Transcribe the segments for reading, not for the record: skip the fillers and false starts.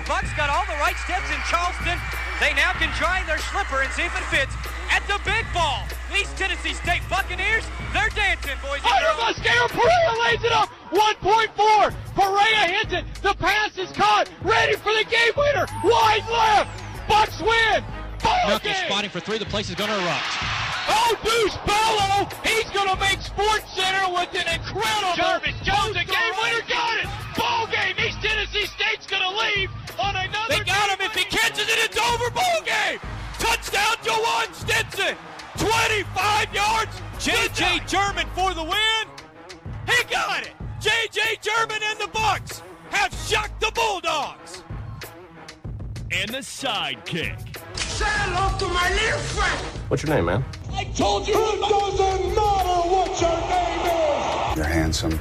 The Bucks got all the right steps in Charleston. They now can try their slipper and see if it fits at the big ball. East Tennessee State Buccaneers, they're dancing, boys. Under Mosquera, Perea lays it up. 1.4. Perea hits it. The pass is caught. Ready for the game winner. Wide left. Bucks win. Ball game. Spotting for three. The place is going to erupt. Oh, Deuce Bellow, he's going to make Sports Center with an incredible... Jarvis Jones, a game winner, got it! Ball game, East Tennessee State's going to leave on another... They got him, if he catches it, it's over, ball game! Touchdown, Jawan Stinson, 25 yards, J.J. German for the win. He got it! J.J. German and the Bucks have shocked the Bulldogs. And the sidekick. Say hello to my little friend. What's your name, man? I told you. It doesn't matter what your name is. You're handsome.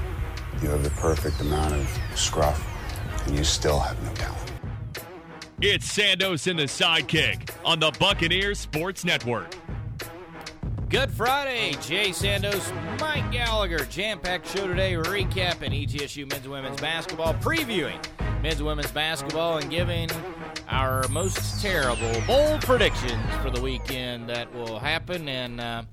You have the perfect amount of scruff, and you still have no talent. It's Sandos and the Sidekick on the Buccaneers Sports Network. Good Friday, Jay Sandos, Mike Gallagher, jam-packed show today, recapping ETSU men's and women's basketball, previewing men's and women's basketball, and giving our most terrible bold predictions for the weekend that will happen, and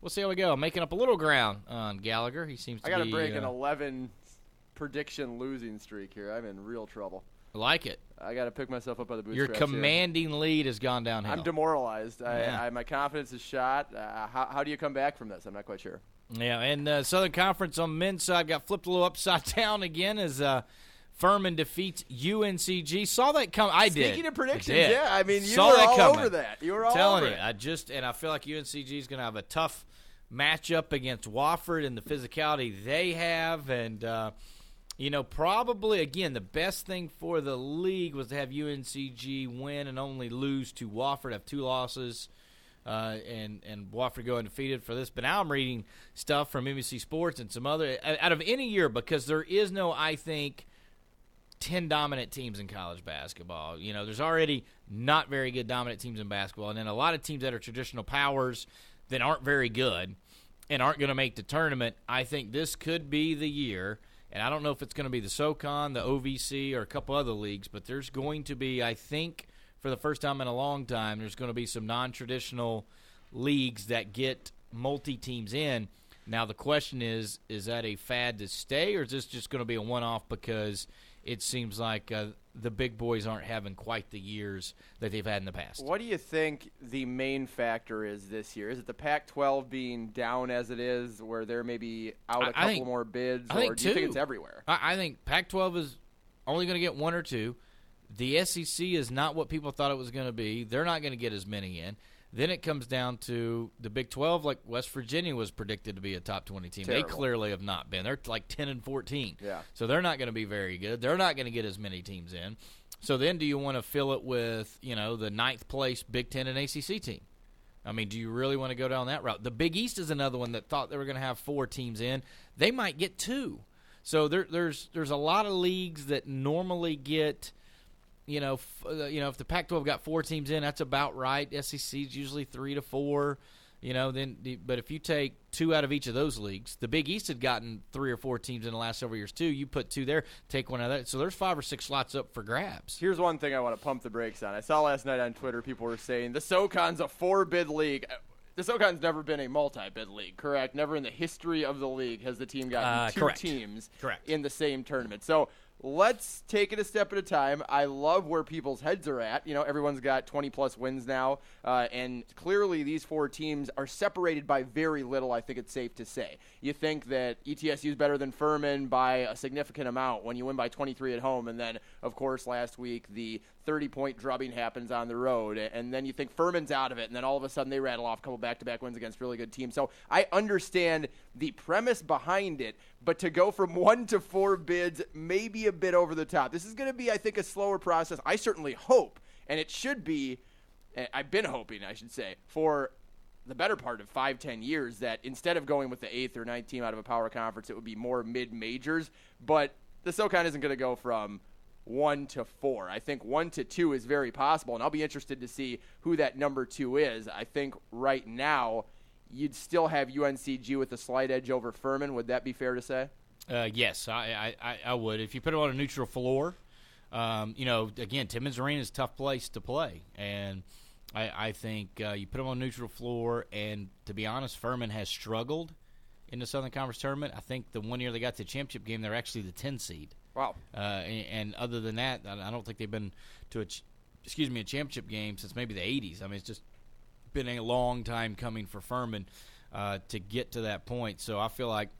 we'll see how we go. Making up a little ground on Gallagher. He seems to be... I got to break an 11 prediction losing streak here. I'm in real trouble. I like it. I got to pick myself up by the bootstraps. Your commanding lead has gone downhill. I'm demoralized. Yeah. My confidence is shot. How do you come back from this? I'm not quite sure. Yeah, and Southern Conference on men's side got flipped a little upside down again as Furman defeats UNCG. Saw that come. I did. Speaking of predictions, yeah. I mean, you were all over that. You were all over it. I feel like UNCG is going to have a tough matchup against Wofford and the physicality they have. And, probably, again, the best thing for the league was to have UNCG win and only lose to Wofford, have two losses, and Wofford go undefeated for this. But now I'm reading stuff from NBC Sports and some other – out of any year, because there is no, I think – 10 dominant teams in college basketball. There's already not very good dominant teams in basketball, and then a lot of teams that are traditional powers that aren't very good and aren't going to make the tournament. I think this could be the year, and I don't know if it's going to be the SoCon, the OVC, or a couple other leagues, but there's going to be, I think, for the first time in a long time, there's going to be some non-traditional leagues that get multi-teams in. Now, the question is that a fad to stay, or is this just going to be a one-off because – it seems like the big boys aren't having quite the years that they've had in the past. What do you think the main factor is this year? Is it the Pac-12 being down as it is, where they're maybe out a couple more bids? You think it's everywhere? I think Pac-12 is only going to get one or two. The SEC is not what people thought it was going to be. They're not going to get as many in. Then it comes down to the Big 12, like West Virginia was predicted to be a top 20 team. Terrible. They clearly have not been. They're like 10-14. Yeah. So they're not going to be very good. They're not going to get as many teams in. So then do you want to fill it with, the ninth place Big 10 and ACC team? I mean, do you really want to go down that route? The Big East is another one that thought they were going to have four teams in. They might get two. So there's a lot of leagues that normally get – if the Pac-12 got four teams in, that's about right. SEC's usually 3 to 4. But if you take two out of each of those leagues, the Big East had gotten 3 or 4 teams in the last several years too. You put 2 there, take one out of that. So there's 5 or 6 slots up for grabs. Here's one thing I want to pump the brakes on. I saw last night on Twitter people were saying the SoCon's a 4-bid league. The SoCon's never been a multi-bid league, correct? Never in the history of the league has the team gotten two teams in the same tournament. So let's take it a step at a time. I love where people's heads are at. Everyone's got 20-plus wins now, and clearly these 4 teams are separated by very little, I think it's safe to say. You think that ETSU is better than Furman by a significant amount when you win by 23 at home, and then, of course, last week the 30-point drubbing happens on the road, and then you think Furman's out of it, and then all of a sudden they rattle off a couple back-to-back wins against really good teams. So I understand the premise behind it, but to go from 1 to 4 bids may be a bit over the top. This is going to be, I think, a slower process. I certainly hope, and it should be, I've been hoping, I should say, for the better part of 5-10 years that instead of going with the 8th or 9th team out of a power conference, it would be more mid-majors. But the SoCon isn't going to go from 1 to 4. I think 1 to 2 is very possible, and I'll be interested to see who that number 2 is. I think right now you'd still have UNCG with a slight edge over Furman. Would that be fair to say? Yes, I would. If you put it on a neutral floor, you know, again, Timmins Arena is a tough place to play. And I think you put them on neutral floor, and to be honest, Furman has struggled in the Southern Conference Tournament. I think the one year they got to the championship game, they're actually the 10 seed. Wow. And other than that, I don't think they've been to a championship game since maybe the 80s. I mean, it's just been a long time coming for Furman to get to that point. So I feel like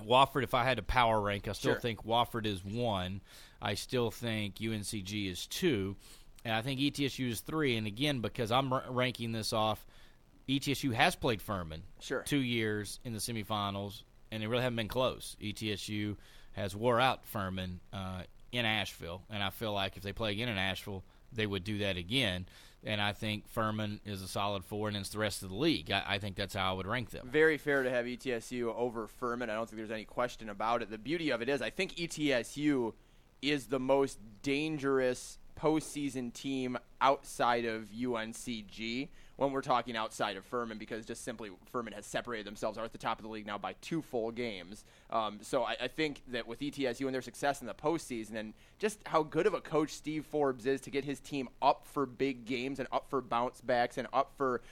Wofford, if I had to power rank, I still think Wofford is 1. I still think UNCG is 2. And I think ETSU is 3. And, again, because I'm ranking this off, ETSU has played Furman 2 years in the semifinals, and they really haven't been close. ETSU has wore out Furman in Asheville, and I feel like if they play again in Asheville, they would do that again. And I think Furman is a solid 4, and it's the rest of the league. I think that's how I would rank them. Very fair to have ETSU over Furman. I don't think there's any question about it. The beauty of it is I think ETSU is the most dangerous postseason team outside of UNCG when we're talking outside of Furman, because just simply Furman has separated themselves, are at the top of the league now by 2 full games. So I think that with ETSU and their success in the postseason and just how good of a coach Steve Forbes is to get his team up for big games and up for bounce backs and up for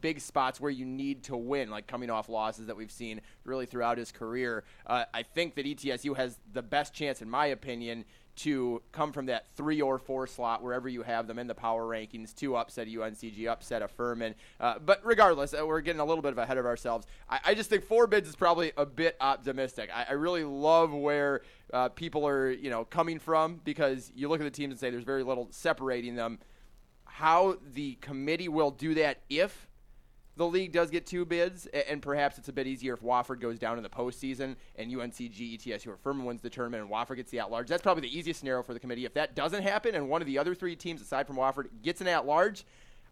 big spots where you need to win, like coming off losses that we've seen really throughout his career, I think that ETSU has the best chance, in my opinion, to come from that 3 or 4 slot, wherever you have them in the power rankings, to upset a UNCG, upset a Furman. But regardless, we're getting a little bit ahead of ourselves. I just think 4 bids is probably a bit optimistic. I really love where people are, coming from, because you look at the teams and say there's very little separating them. How the committee will do that if the league does get 2 bids, and perhaps it's a bit easier if Wofford goes down in the postseason and UNCG, ETSU, or Furman wins the tournament and Wofford gets the at-large. That's probably the easiest scenario for the committee. If that doesn't happen and one of the other 3 teams, aside from Wofford, gets an at-large,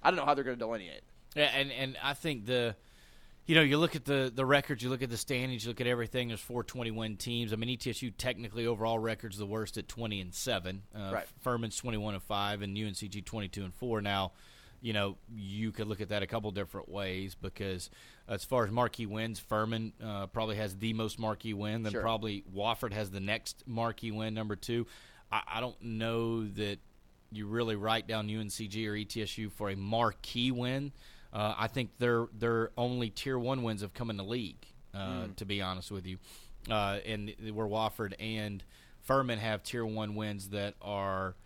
I don't know how they're going to delineate. Yeah, and I think you look at the records, you look at the standings, you look at everything, there's 4 20-win teams. I mean, ETSU technically overall records the worst at 20-7. Furman's 21-5 and UNCG 22-4 now. You could look at that a couple different ways, because as far as marquee wins, Furman probably has the most marquee win. Then probably Wofford has the next marquee win, number 2. I don't know that you really write down UNCG or ETSU for a marquee win. I think their only Tier 1 wins have come in the league, to be honest with you. And where Wofford and Furman have Tier 1 wins that are –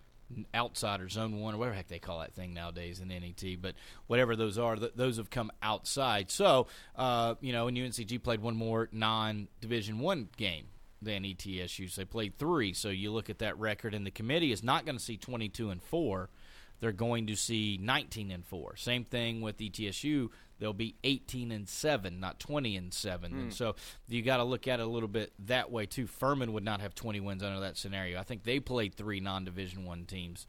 outsider, zone 1, or whatever the heck they call that thing nowadays in NET, but whatever those are, those have come outside. So, and UNCG played 1 more non-Division 1 game than ETSU, so they played 3. So you look at that record, and the committee is not going to see 22-4. They're going to see 19-4. Same thing with ETSU. They'll be 18-7, not 20-7. And so you got to look at it a little bit that way too. Furman would not have 20 wins under that scenario. I think they played 3 non-Division 1 teams.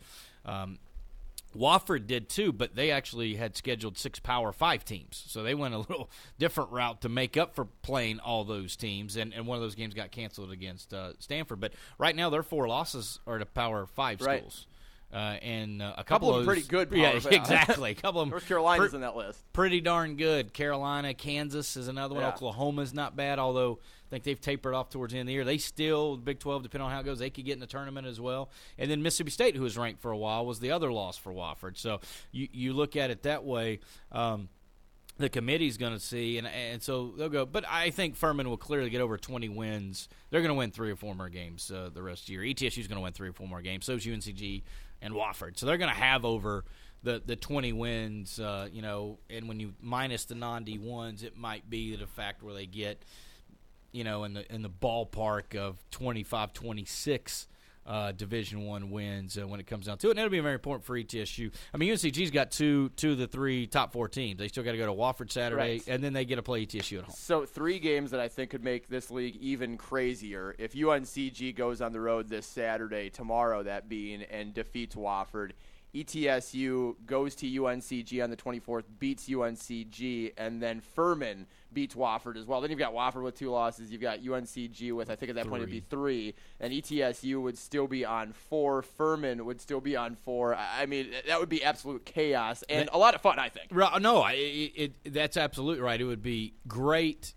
Wofford did too, but they actually had scheduled 6 Power 5 teams. So they went a little different route to make up for playing all those teams, and one of those games got canceled against Samford. But right now their 4 losses are to Power 5 schools. And a couple of them pretty good. Yeah, exactly. A couple of them. North Carolina's in that list. Pretty darn good. Carolina, Kansas is another one. Yeah. Oklahoma's not bad, although I think they've tapered off towards the end of the year. They still, Big 12, depending on how it goes, they could get in the tournament as well. And then Mississippi State, who was ranked for a while, was the other loss for Wofford. So you look at it that way. The committee's going to see, and so they'll go. But I think Furman will clearly get over 20 wins. They're going to win 3 or 4 more games the rest of the year. ETSU's going to win 3 or 4 more games. So is UNCG and Wofford. So they're going to have over the 20 wins, and when you minus the non-D1s, it might be the fact where they get, in the ballpark of 25, 26 Division I wins when it comes down to it, and it'll be very important for ETSU. I mean, UNCG's got two of the 3 top 4 teams. They still got to go to Wofford Saturday, and then they get to play ETSU at home. So 3 games that I think could make this league even crazier. If UNCG goes on the road this Saturday, tomorrow that being, and defeats Wofford, ETSU goes to UNCG on the 24th, beats UNCG, and then Furman beats Wofford as well. Then you've got Wofford with 2 losses. You've got UNCG with, I think at that point, it'd be 3. And ETSU would still be on 4. Furman would still be on 4. I mean, that would be absolute chaos and a lot of fun, I think. No, that's absolutely right. It would be great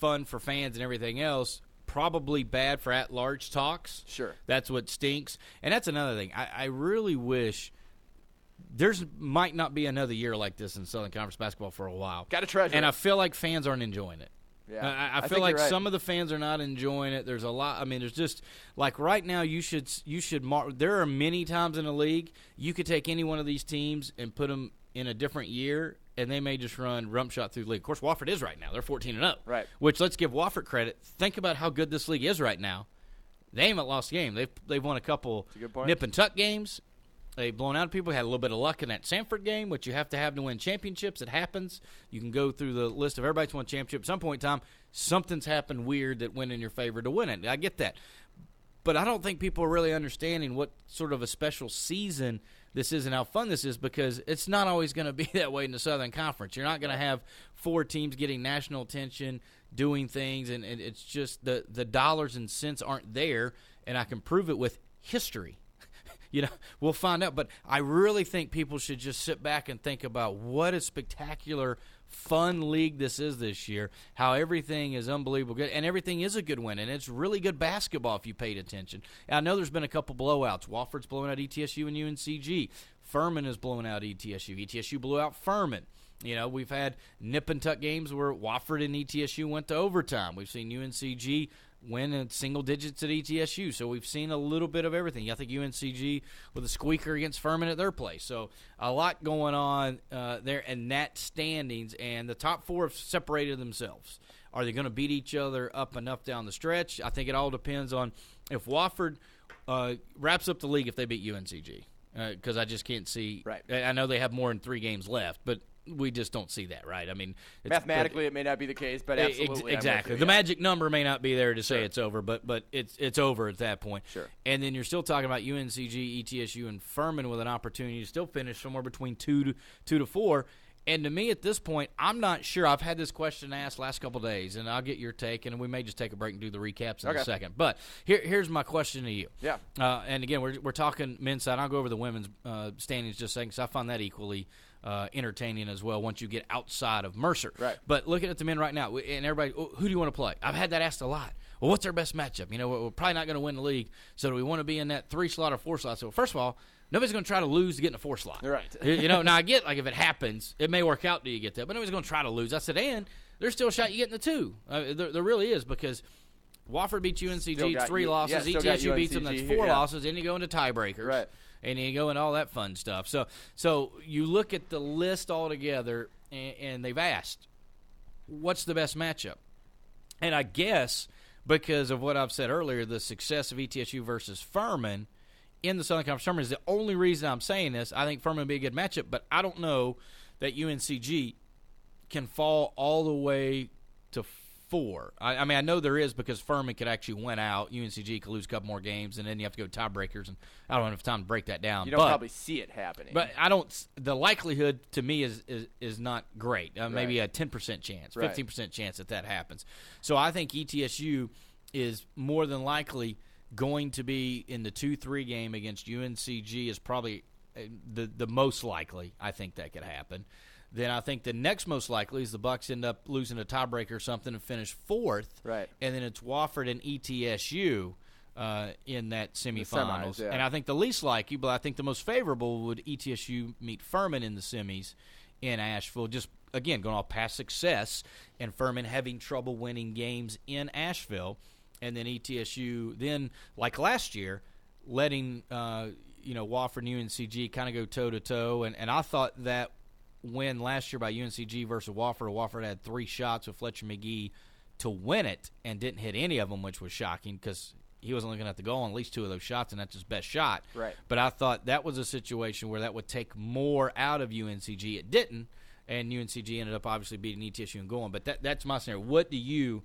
fun for fans and everything else. probably bad for at-large talks. Sure. That's what stinks. And that's another thing. I really wish there's might not be another year like this in Southern Conference basketball for a while. Got to treasure it. And I feel like fans aren't enjoying it. Yeah, I feel like some of the fans are not enjoying it. There's a lot. I mean, there's just like right now. You should mark. There are many times in the league you could take any one of these teams and put them in a different year, and they may just run rump shot through the league. Of course, Wofford is right now. They're 14-0. Right. Which let's give Wofford credit. Think about how good this league is right now. They haven't lost a game. They've won a couple nip and tuck games. They've blown out people. Had a little bit of luck in that Samford game, which you have to win championships. It happens. You can go through the list of everybody's won championship. At some point in time, something's happened weird that went in your favor to win it. I get that. But I don't think people are really understanding what sort of a special season this is and how fun this is, because it's not always going to be that way in the Southern Conference. You're not going to have four teams getting national attention, doing things, and it's just the dollars and cents aren't there, and I can prove it with history. You know, we'll find out. But I really think people should just sit back and think about what a spectacular, fun league this is this year, how everything is unbelievable good, and everything is a good win, and it's really good basketball if you paid attention. I know there's been a couple blowouts. Wofford's blowing out ETSU and UNCG. Furman has blown out ETSU. ETSU blew out Furman. You know, we've had nip-and-tuck games where Wofford and ETSU went to overtime. We've seen UNCG win in single digits at ETSU. So we've seen a little bit of everything. I think UNCG with a squeaker against Furman at their place. So a lot going on there in that standings. And the top four have separated themselves. Are they going to beat each other up enough down the stretch? I think it all depends on if Wofford wraps up the league if they beat UNCG. Because I just can't see. Right. I know they have more than 3 games left, but we just don't see that, right? I mean, mathematically, it may not be the case, but absolutely, exactly, the magic number may not be there to say it's over, but it's over at that point. Sure. And then you're still talking about UNCG, ETSU, and Furman with an opportunity to still finish somewhere between 2 to 4. And to me, at this point, I'm not sure. I've had this question asked last couple of days, and I'll get your take, and we may just take a break and do the recaps in a second. But here's my question to you. Yeah. And again, we're talking men's side. I'll go over the women's standings just a second, because I find that equally entertaining as well once you get outside of Mercer. Right. But looking at the men right now, and everybody, who do you want to play? I've had that asked a lot. Well, what's our best matchup? You know, we're probably not going to win the league, so do we want to be in that 3 slot or 4 slot? So first of all, nobody's going to try to lose to get in a 4 slot. Right. You know, now I get, like, if it happens, it may work out till you get that, but nobody's going to try to lose. I said, and there's still a shot you get in the 2. There really is, because Wofford beats UNCG, 3 losses. Yeah, ETSU beats them, that's 4 losses. Then you go into tiebreakers. Right. And you go into all that fun stuff. So you look at the list altogether, and they've asked, what's the best matchup? And I guess because of what I've said earlier, the success of ETSU versus Furman in the Southern Conference tournament is the only reason I'm saying this. I think Furman would be a good matchup, but I don't know that UNCG can fall all the way to 4. I mean, I know there is, because Furman could actually win out. UNCG could lose a couple more games, and then you have to go to tiebreakers, and I don't have time to break that down. You don't probably see it happening. But I don't. The likelihood to me is not great. Maybe a 10% chance, 15% chance that happens. So I think ETSU is more than likely going to be in the 2-3 game against UNCG is probably the most likely I think that could happen. Then I think the next most likely is the Bucks end up losing a tiebreaker or something and finish 4th. Right. And then it's Wofford and ETSU in that semifinals. And I think the least likely, but I think the most favorable, would ETSU meet Furman in the semis in Asheville. Just, again, going off past success and Furman having trouble winning games in Asheville. And then ETSU, then like last year, letting Wofford and UNCG kind of go toe to toe, and I thought that win last year by UNCG versus Wofford, Wofford had 3 shots with Fletcher McGee to win it and didn't hit any of them, which was shocking because he was only going to have to go on at least 2 of those shots, and that's his best shot. Right. But I thought that was a situation where that would take more out of UNCG. It didn't, and UNCG ended up obviously beating ETSU and going. But that's my scenario. What do you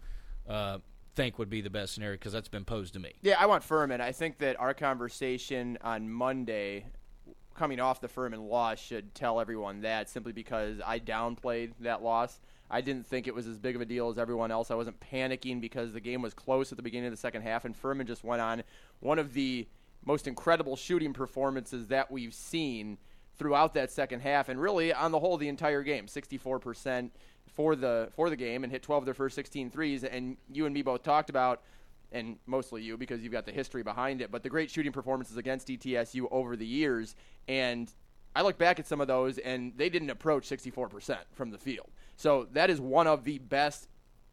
think would be the best scenario, because that's been posed to me? Yeah, I want Furman. I think that our conversation on Monday coming off the Furman loss should tell everyone that, simply because I downplayed that loss. I didn't think it was as big of a deal as everyone else. I wasn't panicking because the game was close at the beginning of the second half, and Furman just went on one of the most incredible shooting performances that we've seen throughout that second half, and really on the whole the entire game, 64% for the game, and hit 12 of their first 16 threes. And you and me both talked about and mostly you because you've got the history behind it, but the great shooting performances against ETSU over the years. And I look back at some of those, and they didn't approach 64% from the field. So that is one of the best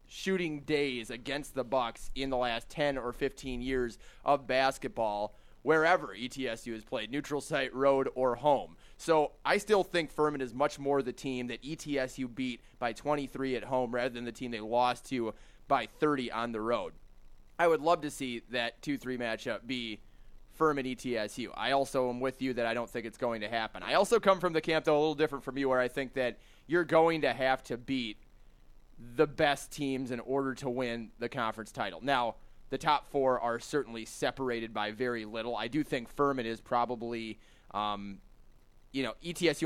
shooting days against the Bucks in the last 10 or 15 years of basketball, wherever ETSU has played, neutral site, road, or home. So I still think Furman is much more the team that ETSU beat by 23 at home rather than the team they lost to by 30 on the road. I would love to see that 2-3 matchup be Furman ETSU. I also am with you that I don't think it's going to happen. I also come from the camp, though, a little different from you, where I think that you're going to have to beat the best teams in order to win the conference title. Now, the top four are certainly separated by very little. I do think Furman is probably, ETSU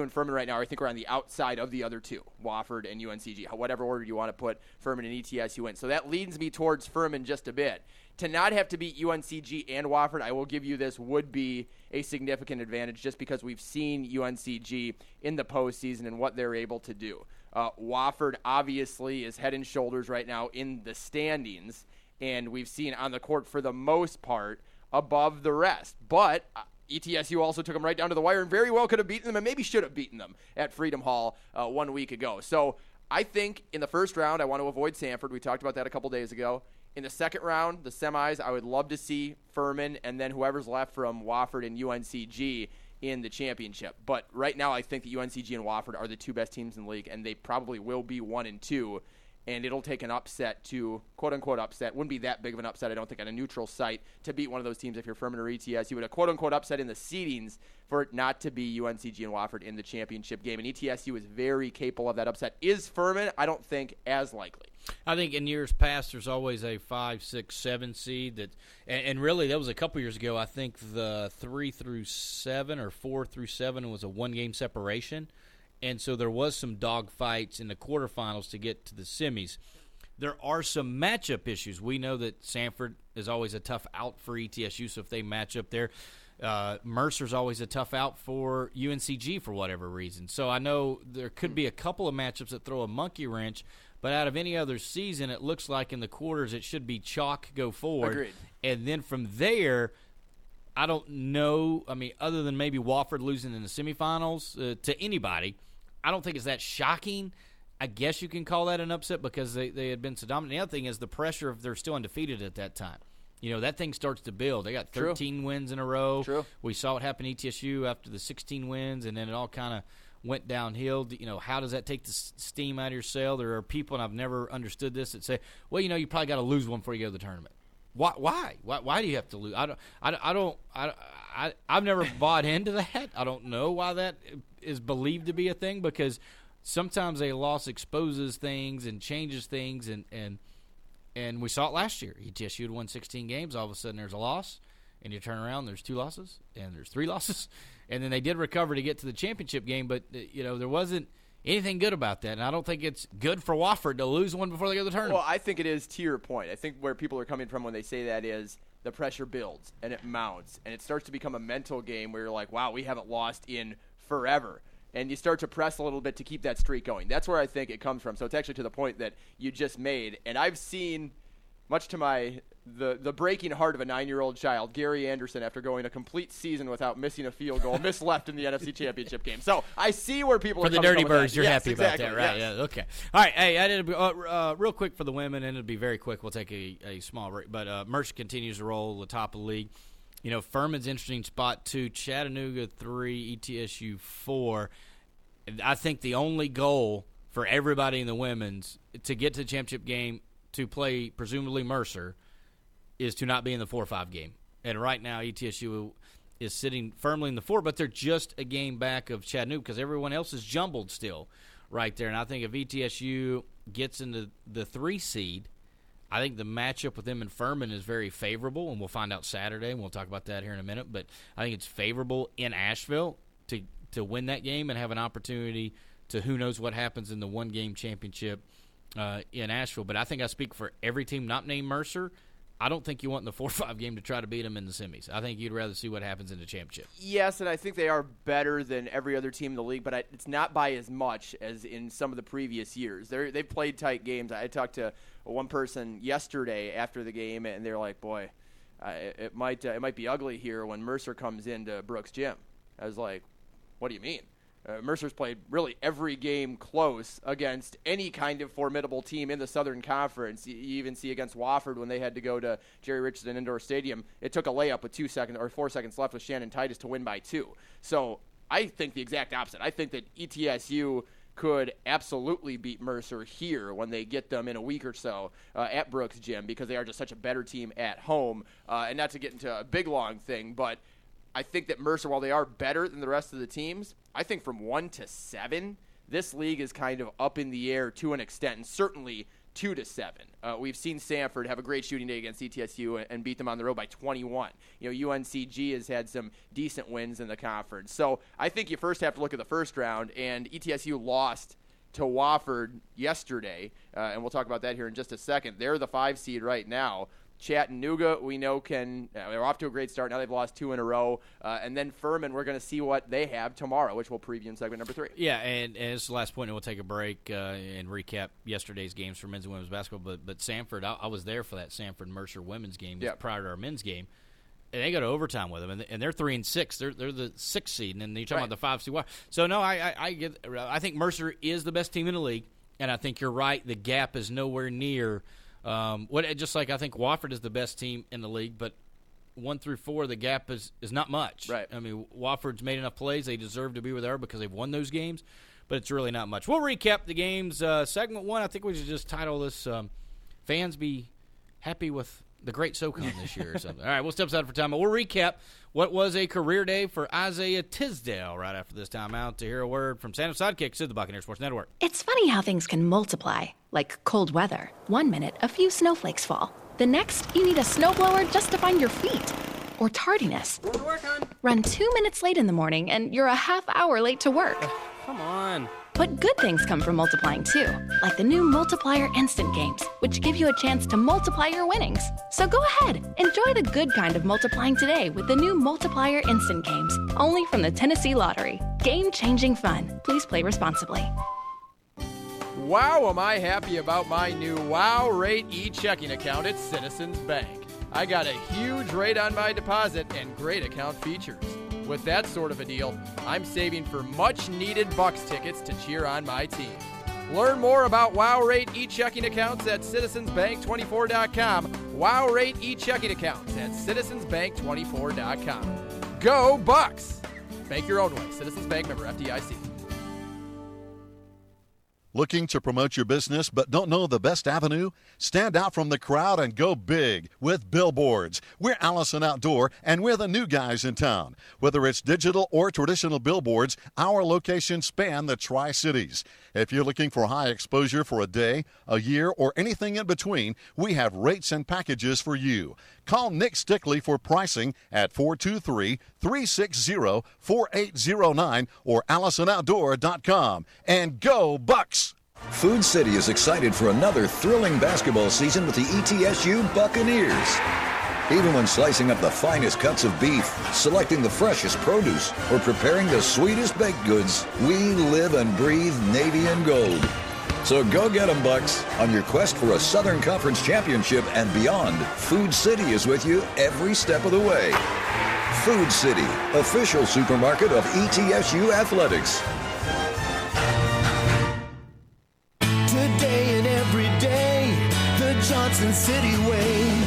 and Furman right now, I think we're on the outside of the other two, Wofford and UNCG, whatever order you want to put Furman and ETSU in. So that leads me towards Furman just a bit. To not have to beat UNCG and Wofford, I will give you this, would be a significant advantage just because we've seen UNCG in the postseason and what they're able to do. Wofford obviously is head and shoulders right now in the standings, and we've seen on the court for the most part above the rest. But ETSU also took them right down to the wire and very well could have beaten them and maybe should have beaten them at Freedom Hall 1 week ago. So I think in the first round, I want to avoid Samford. We talked about that a couple days ago. In the second round, the semis, I would love to see Furman and then whoever's left from Wofford and UNCG in the championship. But right now, I think that UNCG and Wofford are the two best teams in the league, and they probably will be 1 and 2, and it'll take an upset to, quote-unquote upset, wouldn't be that big of an upset, I don't think, on a neutral site to beat one of those teams if you're Furman or ETSU, but a quote-unquote upset in the seedings for it not to be UNCG and Wofford in the championship game, and ETSU is very capable of that upset. Is Furman, I don't think, as likely. I think in years past, there's always a 5, 6, 7 seed that, and really that was a couple years ago. I think the 3 through 7 or 4 through 7 was a 1-game separation, and so there was some dogfights in the quarterfinals to get to the semis. There are some matchup issues. We know that Samford is always a tough out for ETSU, so if they match up there, Mercer's always a tough out for UNCG for whatever reason. So I know there could be a couple of matchups that throw a monkey wrench. But out of any other season, it looks like in the quarters it should be chalk, go forward. Agreed. And then from there, I don't know. I mean, other than maybe Wofford losing in the semifinals to anybody, I don't think it's that shocking. I guess you can call that an upset because they had been so dominant. The other thing is the pressure if they're still undefeated at that time. You know, that thing starts to build. They got 13 wins in a row. True. We saw what happened to ETSU after the 16 wins, and then it all kind of – went downhill. You know, how does that take the steam out of your sail? There are people, and I've never understood this, that say, well, you know, you probably got to lose one before you go to the tournament. Why do you have to lose? I've never bought into that. I don't know why that is believed to be a thing, because sometimes a loss exposes things and changes things, and we saw it last year. ETSU had won 16 games. All of a sudden there's a loss, and you turn around, there's 2 losses, and there's 3 losses. And then they did recover to get to the championship game, but, you know, there wasn't anything good about that. And I don't think it's good for Wofford to lose one before they go to the tournament. Well, I think it is to your point. I think where people are coming from when they say that is the pressure builds and it mounts, and it starts to become a mental game where you're like, wow, we haven't lost in forever. And you start to press a little bit to keep that streak going. That's where I think it comes from. So it's actually to the point that you just made. And I've seen, much to my the breaking heart of a 9-year-old child, Gary Anderson, after going a complete season without missing a field goal, missed left in the NFC Championship game. So I see where people are coming from. For the Dirty Birds, you're happy about that, right? Yes. Yeah. Okay. All right. Hey, I did real quick for the women, and it'll be very quick. We'll take a small break. But Mercer continues to roll the top of the league. You know, Furman's interesting spot 2, Chattanooga 3, ETSU 4. I think the only goal for everybody in the women's to get to the championship game to play presumably Mercer is to not be in the 4-5 game. And right now ETSU is sitting firmly in the 4, but they're just a game back of Chattanooga because everyone else is jumbled still right there. And I think if ETSU gets into the 3 seed, I think the matchup with them and Furman is very favorable, and we'll find out Saturday, and we'll talk about that here in a minute. But I think it's favorable in Asheville to win that game and have an opportunity to who knows what happens in the 1-game championship in Asheville. But I think I speak for every team not named Mercer. I don't think you want in the 4-5 game to try to beat them in the semis. I think you'd rather see what happens in the championship. Yes, and I think they are better than every other team in the league, but it's not by as much as in some of the previous years. They've played tight games. I talked to one person yesterday after the game, and they're like, boy, it might be ugly here when Mercer comes into Brooks Gym. I was like, what do you mean? Mercer's played really every game close against any kind of formidable team in the Southern Conference. You even see against Wofford when they had to go to Jerry Richardson Indoor Stadium. It took a layup with 2 seconds or 4 seconds left with Shannon Titus to win by 2. So I think the exact opposite. I think that ETSU could absolutely beat Mercer here when they get them in a week or so at Brooks Gym, because they are just such a better team at home. And not to get into a big, long thing, but I think that Mercer, while they are better than the rest of the teams, I think from 1 to 7, this league is kind of up in the air to an extent, and certainly 2 to 7. We've seen Samford have a great shooting day against ETSU and beat them on the road by 21. You know, UNCG has had some decent wins in the conference. So I think you first have to look at the first round, and ETSU lost to Wofford yesterday, and we'll talk about that here in just a second. They're the 5 seed right now. Chattanooga, we know, they're off to a great start. Now they've lost 2 in a row. And then Furman, we're going to see what they have tomorrow, which we'll preview in segment number 3. Yeah, and it's the last point, and we'll take a break and recap yesterday's games for men's and women's basketball. But Samford, I was there for that Samford-Mercer women's game prior to our men's game. And they go to overtime with them, and they're 3-6. They're the 6th seed, and then you're talking about the 5 seed. So, no, I think Mercer is the best team in the league, and I think you're right. The gap is nowhere near – just like I think Wofford is the best team in the league, but 1 through 4, the gap is not much. Right. I mean, Wofford's made enough plays. They deserve to be where they are because they've won those games, but it's really not much. We'll recap the games. Segment 1, I think we should just title this Fans Be Happy with the Great SoCon this year or something. All right, we'll step aside for time. We'll recap what was a career day for Isaiah Tisdale right after this timeout to hear a word from Santa Sidekicks to the Buccaneer Sports Network. It's funny how things can multiply, like cold weather. 1 minute, a few snowflakes fall. The next, you need a snowblower just to find your feet. Or tardiness. Run 2 minutes late in the morning, and you're a half hour late to work. Come on. But good things come from multiplying, too, like the new Multiplier Instant Games, which give you a chance to multiply your winnings. So go ahead, enjoy the good kind of multiplying today with the new Multiplier Instant Games, only from the Tennessee Lottery. Game-changing fun. Please play responsibly. Wow, am I happy about my new Wow Rate e-checking account at Citizens Bank. I got a huge rate on my deposit and great account features. With that sort of a deal, I'm saving for much-needed Bucs tickets to cheer on my team. Learn more about Wow Rate e-checking accounts at citizensbank24.com. Wow Rate e-checking accounts at citizensbank24.com. Go Bucs! Bank your own way. Citizens Bank, member FDIC. Looking to promote your business but don't know the best avenue? Stand out from the crowd and go big with billboards. We're Allison Outdoor, and we're the new guys in town. Whether it's digital or traditional billboards, our locations span the Tri-Cities. If you're looking for high exposure for a day, a year, or anything in between, we have rates and packages for you. Call Nick Stickley for pricing at 423-360-4809 or AllisonOutdoor.com. And go Bucks! Food City is excited for another thrilling basketball season with the ETSU Buccaneers. Even when slicing up the finest cuts of beef, selecting the freshest produce, or preparing the sweetest baked goods, we live and breathe Navy and Gold. So go get 'em, Bucks. On your quest for a Southern Conference championship and beyond, Food City is with you every step of the way. Food City, official supermarket of ETSU Athletics. Today and every day, the Johnson City way.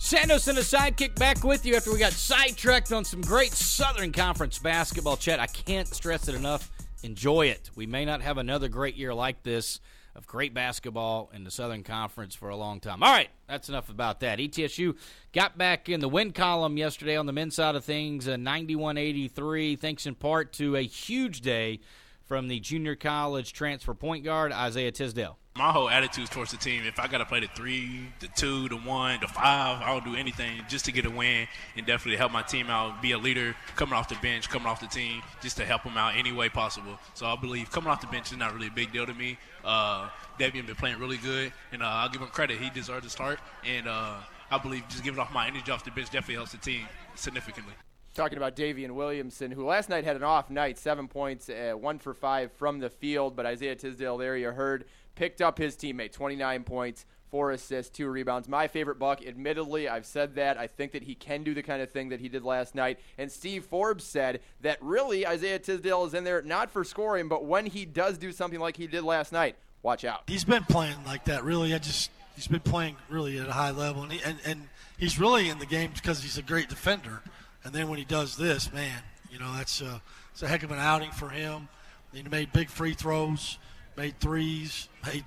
Santos and a sidekick back with you after we got sidetracked on some great Southern Conference basketball chat. I can't stress it enough. Enjoy it. We may not have another great year like this of great basketball in the Southern Conference for a long time. All right, that's enough about that. ETSU got back in the win column yesterday on the men's side of things, 91-83, thanks in part to a huge day from the junior college transfer point guard, Isaiah Tisdale. My whole attitude towards the team, if I got to play the 3, the 2, the 1, the 5, I'll do anything just to get a win and definitely help my team out, be a leader coming off the bench, coming off the team, just to help them out any way possible. So I believe coming off the bench is not really a big deal to me. Daivien been playing really good, and I'll give him credit. He deserves to start, and I believe just giving off my energy off the bench definitely helps the team significantly. Talking about Daivien Williamson, who last night had an off night, 7 points, 1 for 5 from the field, but Isaiah Tisdale there, you heard, picked up his teammate, 29 points, 4 assists, 2 rebounds. My favorite buck, admittedly, I've said that. I think that he can do the kind of thing that he did last night. And Steve Forbes said that really Isaiah Tisdale is in there not for scoring, but when he does do something like he did last night, watch out. He's been playing like that, really. He's been playing really at a high level, and he's really in the game because he's a great defender. And then when he does this, man, you know, that's it's a heck of an outing for him. He made big free throws, made threes, made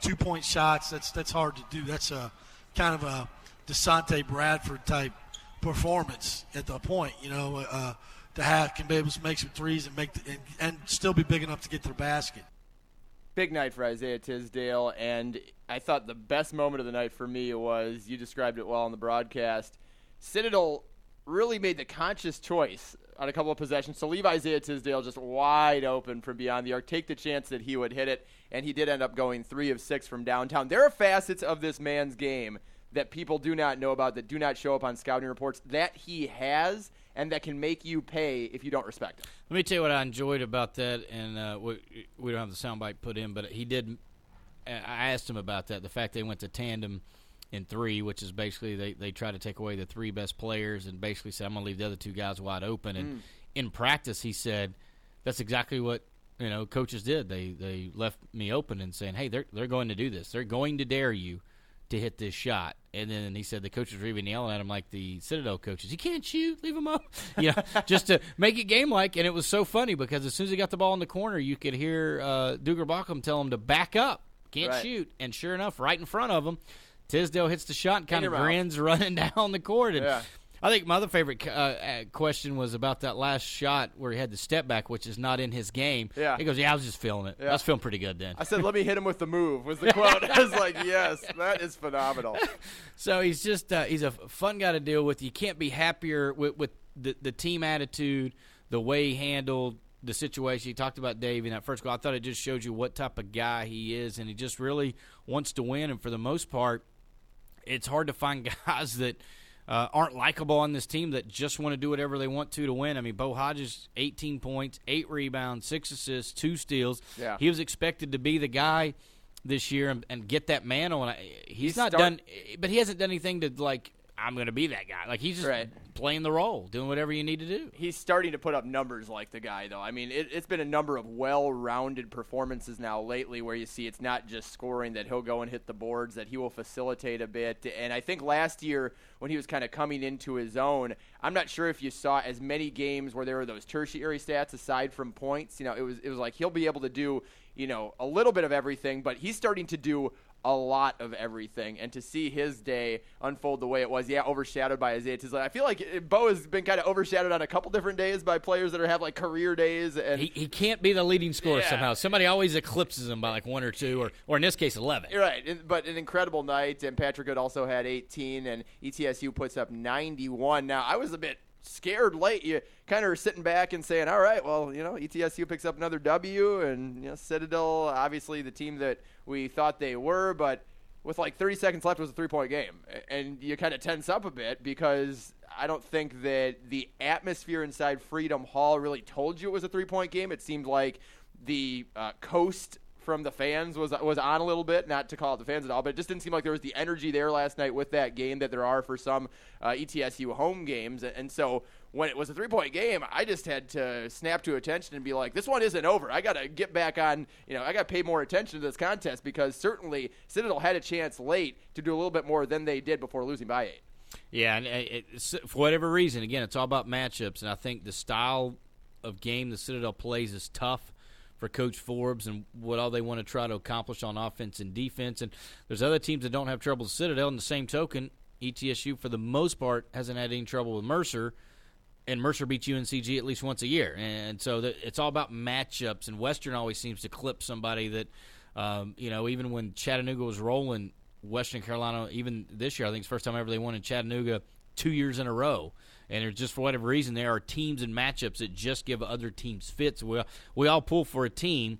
two-point shots. That's hard to do. That's a kind of a DeSante Bradford type performance at the point, you know, to have can be able to make some threes and and still be big enough to get to the basket. Big night for Isaiah Tisdale, and I thought the best moment of the night for me was, you described it well on the broadcast, Citadel really made the conscious choice on a couple of possessions to leave Isaiah Tisdale just wide open from beyond the arc, take the chance that he would hit it, and he did end up going 3 of 6 from downtown. There are facets of this man's game that people do not know about, that do not show up on scouting reports, that he has and that can make you pay if you don't respect him. Let me tell you what I enjoyed about that, and we don't have the soundbite put in, but he did – I asked him about that, the fact they went to tandem – in 3, which is basically they try to take away the 3 best players and basically said, I'm going to leave the other 2 guys wide open. And in practice, he said, that's exactly what, you know, coaches did. They left me open and saying, hey, they're going to do this. They're going to dare you to hit this shot. And then he said the coaches were even yelling at him like the Citadel coaches. He can't shoot. Leave him up. You know, just to make it game-like. And it was so funny because as soon as he got the ball in the corner, you could hear Duger Bauckham tell him to back up. Can't shoot. And sure enough, right in front of him, Tisdale hits the shot and kind of grins running down the court. And I think my other favorite question was about that last shot where he had the step back, which is not in his game. Yeah. He goes, I was just feeling it. Yeah. I was feeling pretty good then. I said, let me hit him with the move was the quote. I was like, yes, that is phenomenal. So he's just he's a fun guy to deal with. You can't be happier with the team attitude, the way he handled the situation. You talked about Dave in that first goal. I thought it just showed you what type of guy he is, and he just really wants to win. And for the most part, it's hard to find guys that aren't likable on this team that just want to do whatever they want to win. I mean, Bo Hodges, 18 points, 8 rebounds, 6 assists, 2 steals. Yeah. He was expected to be the guy this year and get that mantle. And he's not done – but he hasn't done anything to, like, I'm going to be that guy. Like, he's just playing the role, doing whatever you need to do. He's starting to put up numbers like the guy, though. I mean, it's been a number of well-rounded performances now lately where you see it's not just scoring, that he'll go and hit the boards, that he will facilitate a bit. And I think last year when he was kind of coming into his own, I'm not sure if you saw as many games where there were those tertiary stats aside from points. You know, it was like he'll be able to do, you know, a little bit of everything, but he's starting to do a lot of everything, and to see his day unfold the way it was, overshadowed by Isaiah Tisdale. I feel like Bo has been kind of overshadowed on a couple different days by players that have like career days. And he can't be the leading scorer somehow. Somebody always eclipses him by like 1 or 2, or in this case, 11. You're right, but an incredible night, and Patrick Good also had 18, and ETSU puts up 91. Now, I was a bit scared late, you kind of are sitting back and saying, all right, well, you know, ETSU picks up another W, and, you know, Citadel, obviously the team that we thought they were, but with like 30 seconds left, it was a three-point game. And you kind of tense up a bit because I don't think that the atmosphere inside Freedom Hall really told you it was a three-point game. It seemed like the coast from the fans was on a little bit, not to call it the fans at all, but it just didn't seem like there was the energy there last night with that game that there are for some ETSU home games. And so when it was a three-point game, I just had to snap to attention and be like, this one isn't over. I got to get back on, you know, I got to pay more attention to this contest, because certainly Citadel had a chance late to do a little bit more than they did before losing by 8. Yeah, and for whatever reason, again, it's all about matchups, and I think the style of game the Citadel plays is tough for Coach Forbes and what all they want to try to accomplish on offense and defense. And there's other teams that don't have trouble with Citadel. In the same token, ETSU, for the most part, hasn't had any trouble with Mercer, and Mercer beats UNCG at least once a year. And so it's all about matchups, and Western always seems to clip somebody that, you know, even when Chattanooga was rolling, Western Carolina, even this year, I think it's the first time ever they won in Chattanooga 2 years in a row. And it's just, for whatever reason, there are teams and matchups that just give other teams fits. We all pull for a team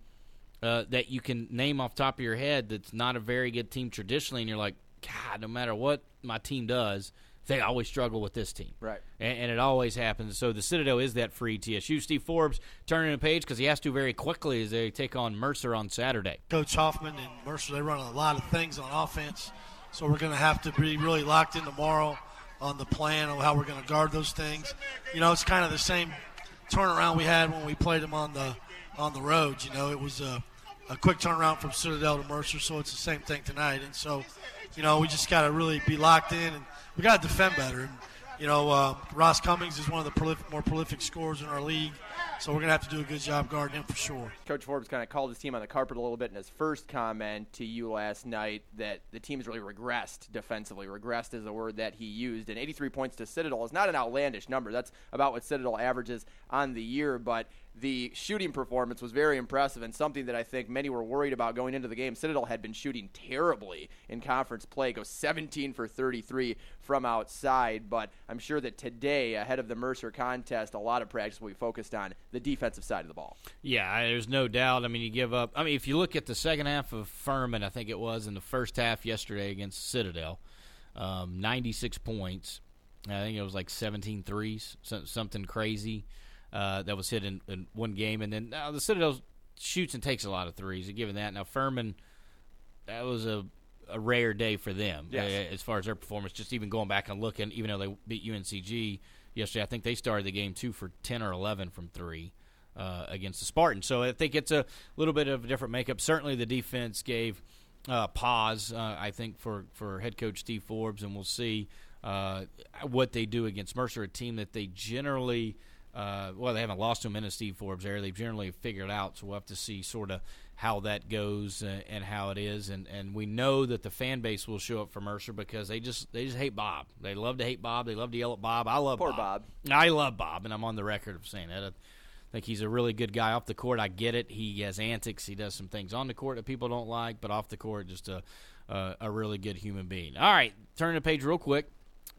that you can name off the top of your head that's not a very good team traditionally, and you're like, God, no matter what my team does, they always struggle with this team. Right. And it always happens. So the Citadel is that for ETSU. Steve Forbes turning a page because he has to very quickly as they take on Mercer on Saturday. Coach Hoffman and Mercer, they run a lot of things on offense, so we're going to have to be really locked in tomorrow on the plan of how we're going to guard those things. You know, it's kind of the same turnaround we had when we played them on the road. You know, it was a quick turnaround from Citadel to Mercer, so it's the same thing tonight. And so, you know, we just got to really be locked in, and we got to defend better. And, you know, Ross Cummings is one of the more prolific scorers in our league, so we're going to have to do a good job guarding him for sure. Coach Forbes kind of called his team on the carpet a little bit in his first comment to you last night, that the team's really regressed defensively. Regressed is the word that he used, and 83 points to Citadel is not an outlandish number. That's about what Citadel averages on the year, but the shooting performance was very impressive, and something that I think many were worried about going into the game. Citadel had been shooting terribly in conference play, goes 17 for 33 from outside, but I'm sure that today, ahead of the Mercer contest, a lot of practice will be focused on the defensive side of the ball. Yeah, there's no doubt. I mean, you give up. I mean, if you look at the second half of Furman, I think it was, in the first half yesterday against Citadel, 96 points. I think it was like 17 threes, something crazy. That was hit in one game. And then the Citadel shoots and takes a lot of threes, given that. Now, Furman, that was a rare day for them, yes, as far as their performance. Just even going back and looking, even though they beat UNCG yesterday, I think they started the game 2 for 10 or 11 from 3 against the Spartans. So I think it's a little bit of a different makeup. Certainly the defense gave pause, I think, for head coach Steve Forbes, and we'll see what they do against Mercer, a team that they generally – they haven't lost to him in a Steve Forbes area. They've generally figured out, so we'll have to see sort of how that goes and how it is. And we know that the fan base will show up for Mercer because they just hate Bob. They love to hate Bob. They love to yell at Bob. I love Bob. Poor Bob. I love Bob, and I'm on the record of saying that. I think he's a really good guy off the court. I get it. He has antics. He does some things on the court that people don't like, but off the court, just a really good human being. All right, turn the page real quick.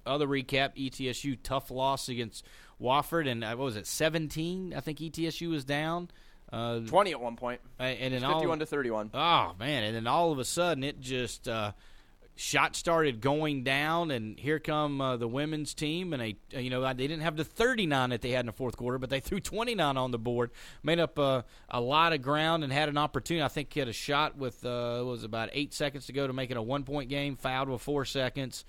Other recap, ETSU, tough loss against Wofford, and what was it, 17? I think ETSU was down 20 at one point, and then 51 to 31. Oh man! And then all of a sudden, it just shot started going down, and here come the women's team, and they didn't have the 39 that they had in the fourth quarter, but they threw 29 on the board, made up a lot of ground, and had an opportunity. I think he had a shot with was about 8 seconds to go to make it a 1-point game, fouled with 4 seconds.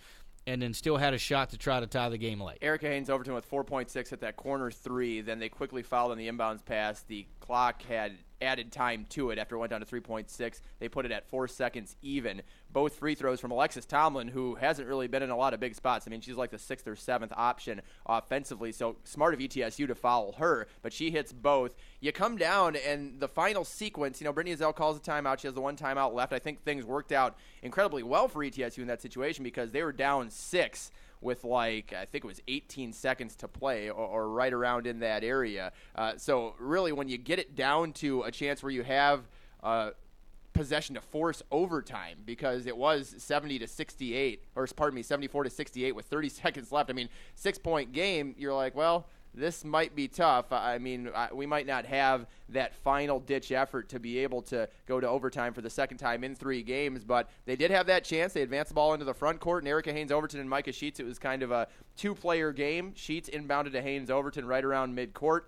And then still had a shot to try to tie the game late. Erica Haynes Overton with 4.6 at that corner three. Then they quickly fouled on the inbounds pass. The clock had added time to it after it went down to 3.6. They put it at 4 seconds even. Both free throws from Alexis Tomlin, who hasn't really been in a lot of big spots. I mean, she's like the sixth or seventh option offensively, so smart of ETSU to foul her, but she hits both. You come down, and the final sequence, you know, Brittany Azell calls a timeout. She has the one timeout left. I think things worked out incredibly well for ETSU in that situation because they were down 6 with like, I think it was 18 seconds to play or right around in that area. So really when you get it down to a chance where you have possession to force overtime, because it was 74 to 68 with 30 seconds left. I mean, 6-point game. You're like, well, this might be tough. I mean, we might not have that final ditch effort to be able to go to overtime for the second time in three games, but they did have that chance. They advanced the ball into the front court, and Erica Haynes Overton and Micah Sheets, it was kind of a two-player game. Sheets inbounded to Haynes Overton right around midcourt.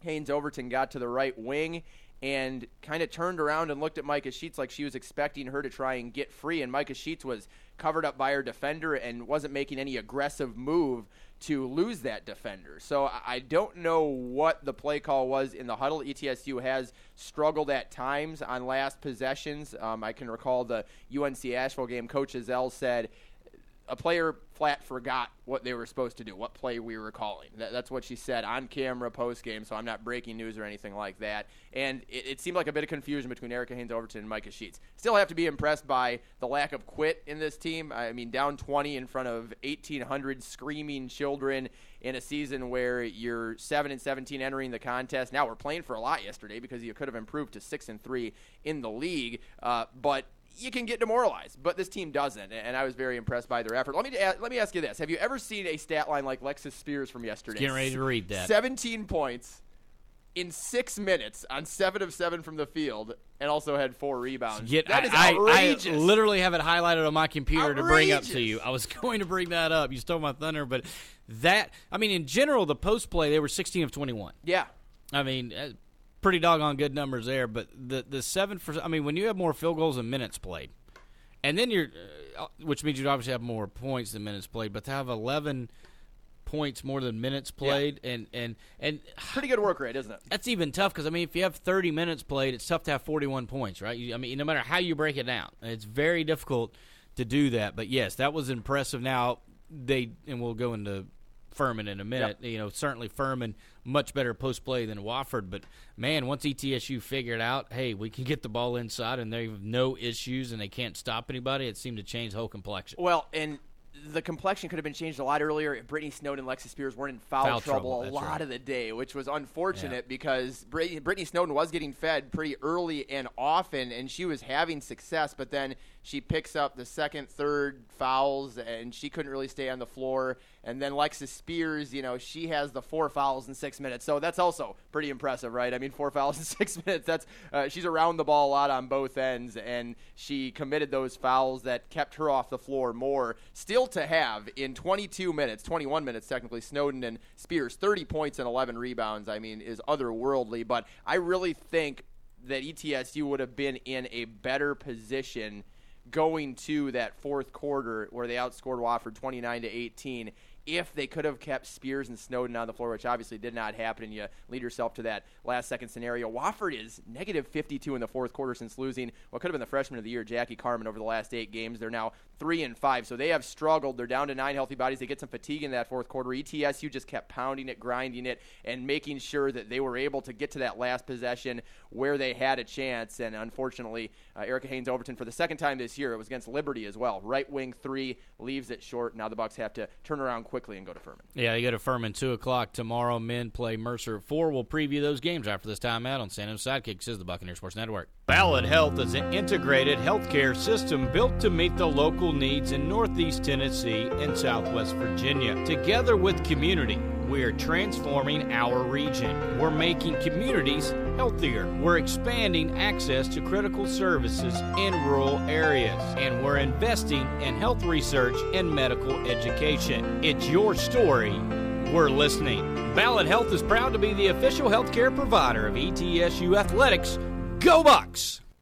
Haynes Overton got to the right wing and kind of turned around and looked at Micah Sheets like she was expecting her to try and get free, and Micah Sheets was covered up by her defender and wasn't making any aggressive move to lose that defender. So I don't know what the play call was in the huddle. ETSU has struggled at times on last possessions. I can recall the UNC Asheville game, Coach Azell said a player flat forgot what they were supposed to do, what play we were calling. That's what she said on camera post-game, so I'm not breaking news or anything like that. And it seemed like a bit of confusion between Erica Haynes Overton and Micah Sheets. Still have to be impressed by the lack of quit in this team. I mean, down 20 in front of 1,800 screaming children in a season where you're 7-17 entering the contest. Now, we're playing for a lot yesterday because you could have improved to 6-3 in the league, but you can get demoralized, but this team doesn't, and I was very impressed by their effort. Let me ask you this. Have you ever seen a stat line like Lexus Spears from yesterday? Getting ready to read that. 17 points in 6 minutes on 7 of 7 from the field, and also had 4 rebounds. That is outrageous. I literally have it highlighted on my computer to bring up to you. I was going to bring that up. You stole my thunder, but in general, the post play, they were 16 of 21. Yeah. I mean, pretty doggone good numbers there, but the 7%, I mean, when you have more field goals than minutes played, and then which means you'd obviously have more points than minutes played, but to have 11 points more than minutes played, yeah. and pretty good work rate, isn't it? That's even tough, because I mean, if you have 30 minutes played, it's tough to have 41 points, right? I mean, no matter how you break it down, it's very difficult to do that. But yes, that was impressive. Now we'll go into Furman in a minute. Yep. You know, certainly Furman, much better post play than Wofford, but man, once ETSU figured out, hey, we can get the ball inside and they have no issues and they can't stop anybody, it seemed to change the whole complexion. Well, and the complexion could have been changed a lot earlier if Brittany Snowden and Lexus Spears weren't in foul trouble a lot of the day, which was unfortunate because Brittany Snowden was getting fed pretty early and often, and she was having success, but then she picks up the second, third fouls, and she couldn't really stay on the floor. And then Lexus Spears, you know, she has the 4 fouls in 6 minutes. So that's also pretty impressive, right? I mean, 4 fouls in 6 minutes. That's she's around the ball a lot on both ends, and she committed those fouls that kept her off the floor more. Still to have in 21 minutes technically, Snowden and Spears, 30 points and 11 rebounds, I mean, is otherworldly. But I really think that ETSU would have been in a better position going to that fourth quarter where they outscored Wofford 29-18 if they could have kept Spears and Snowden on the floor, which obviously did not happen, and you lead yourself to that last-second scenario. Wofford is -52 in the fourth quarter since losing what could have been the freshman of the year, Jackie Carman, over the last 8 games. They're now 3-5, so they have struggled. They're down to 9 healthy bodies. They get some fatigue in that fourth quarter. ETSU just kept pounding it, grinding it, and making sure that they were able to get to that last possession where they had a chance, and unfortunately, Erica Haynes Overton, for the second time this year, it was against Liberty as well. Right wing 3 leaves it short. Now the Bucks have to turn around quickly and go to Furman. Yeah, they go to Furman 2 o'clock tomorrow. Men play Mercer at 4. We'll preview those games after this timeout on Santa's Sidekicks. This is the Buccaneer Sports Network. Ballad Health is an integrated healthcare system built to meet the local needs in Northeast Tennessee and Southwest Virginia. Together with community, we're transforming our region. We're making communities healthier. We're expanding access to critical services in rural areas. And we're investing in health research and medical education. It's your story. We're listening. Ballad Health is proud to be the official healthcare provider of ETSU Athletics. Go Bucks!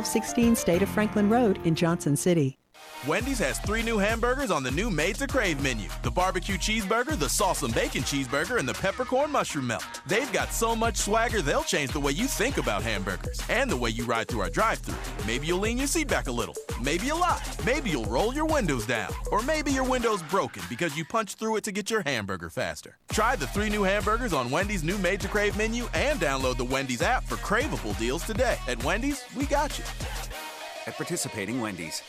1216 State of Franklin Road in Johnson City. Wendy's has 3 new hamburgers on the new Made to Crave menu. The barbecue cheeseburger, the sauce and bacon cheeseburger, and the peppercorn mushroom melt. They've got so much swagger, they'll change the way you think about hamburgers and the way you ride through our drive-thru. Maybe you'll lean your seat back a little, maybe a lot, maybe you'll roll your windows down, or maybe your window's broken because you punched through it to get your hamburger faster. Try the 3 new hamburgers on Wendy's new Made to Crave menu and download the Wendy's app for craveable deals today. At Wendy's, we got you. At participating Wendy's.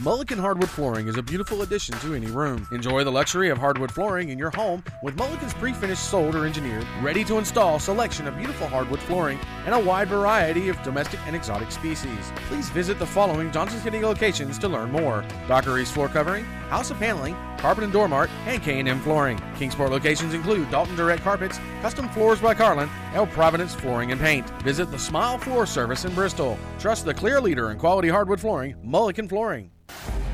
Mulliken Hardwood Flooring is a beautiful addition to any room. Enjoy the luxury of hardwood flooring in your home with Mulliken's pre-finished, sold or engineered, ready-to-install selection of beautiful hardwood flooring and a wide variety of domestic and exotic species. Please visit the following Johnson City locations to learn more. Dr. East Floor Covering, House of Paneling, Carpet and Door Mart, and K&M Flooring. Kingsport locations include Dalton Direct Carpets, Custom Floors by Carlin, El Providence Flooring and Paint. Visit the Smile Floor Service in Bristol. Trust the clear leader in quality hardwood flooring, Mulliken Flooring.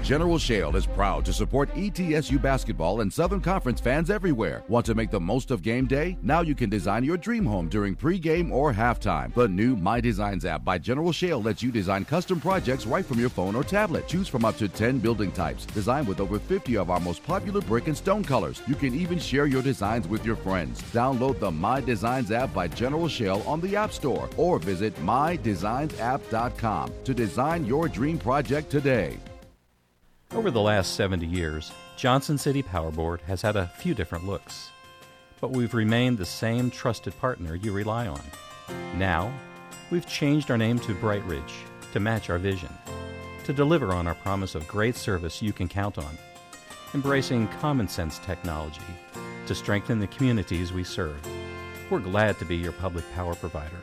General Shale is proud to support ETSU basketball and Southern Conference fans everywhere. Want to make the most of game day? Now you can design your dream home during pregame or halftime. The new My Designs app by General Shale lets you design custom projects right from your phone or tablet. Choose from up to 10 building types. Design with over 50 of our most popular brick and stone colors. You can even share your designs with your friends. Download the My Designs app by General Shale on the App Store or visit mydesignsapp.com to design your dream project today. Over the last 70 years, Johnson City Power Board has had a few different looks, but we've remained the same trusted partner you rely on. Now, we've changed our name to Bright Ridge to match our vision, to deliver on our promise of great service you can count on, embracing common sense technology to strengthen the communities we serve. We're glad to be your public power provider.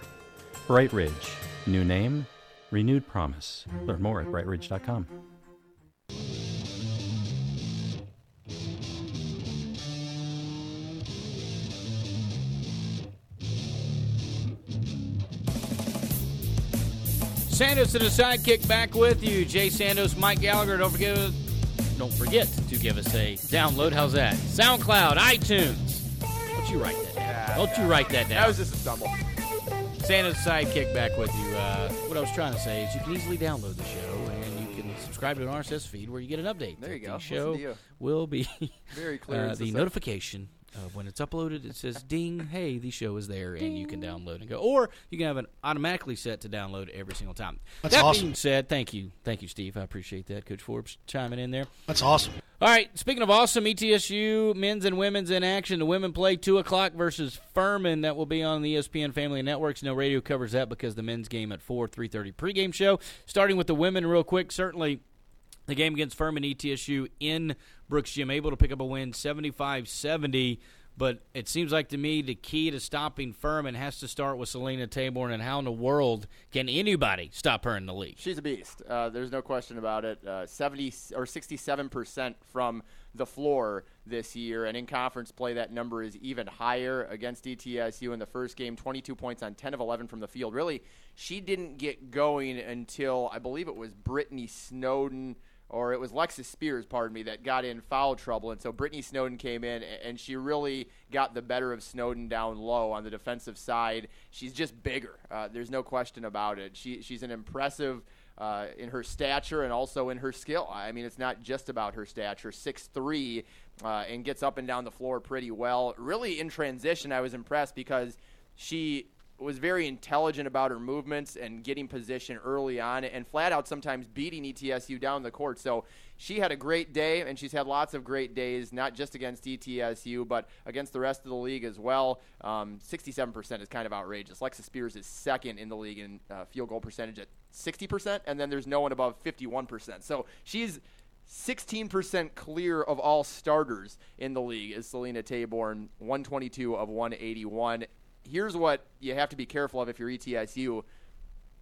Bright Ridge, new name, renewed promise. Learn more at brightridge.com. Santos to the sidekick back with you. Jay Santos, Mike Gallagher. Don't forget to give us a download. How's that? SoundCloud, iTunes. Don't you write that down. Don't you write that down. That was just a stumble. Santos sidekick back with you. What I was trying to say is you can easily download the show and you can subscribe to an RSS feed where you get an update. There you go. The show will be very clear. The notification when it's uploaded, it says, ding, hey, the show is there, ding. And you can download and go. Or you can have it automatically set to download every single time. That's awesome. That being said, thank you. Thank you, Steve. I appreciate that. Coach Forbes chiming in there. That's awesome. All right, speaking of awesome, ETSU men's and women's in action. The women play 2 o'clock versus Furman. That will be on the ESPN Family Networks. No radio covers that because the men's game at 4, 3:30 pregame show. Starting with the women real quick, certainly the game against Furman, ETSU in Brooks Gym, able to pick up a win 75-70, but it seems like to me the key to stopping Furman has to start with Selena Taborn, and how in the world can anybody stop her in the league? She's a beast. There's no question about it. 70 or 67% from the floor this year, and in conference play that number is even higher. Against ETSU in the first game, 22 points on 10 of 11 from the field. Really, she didn't get going until I believe it was Brittany Snowden, or it was Lexus Spears, that got in foul trouble. And so Brittany Snowden came in, and she really got the better of Snowden down low on the defensive side. She's just bigger. There's no question about it. She's an impressive in her stature and also in her skill. I mean, it's not just about her stature. 6'3", and gets up and down the floor pretty well. Really, in transition, I was impressed because she was very intelligent about her movements and getting position early on and flat out sometimes beating ETSU down the court. So she had a great day, and she's had lots of great days, not just against ETSU, but against the rest of the league as well. 67% is kind of outrageous. Lexus Spears is second in the league in field goal percentage at 60%, and then there's no one above 51%. So she's 16% clear of all starters in the league is Selena Taborn, 122 of 181. Here's what you have to be careful of if you're ETSU.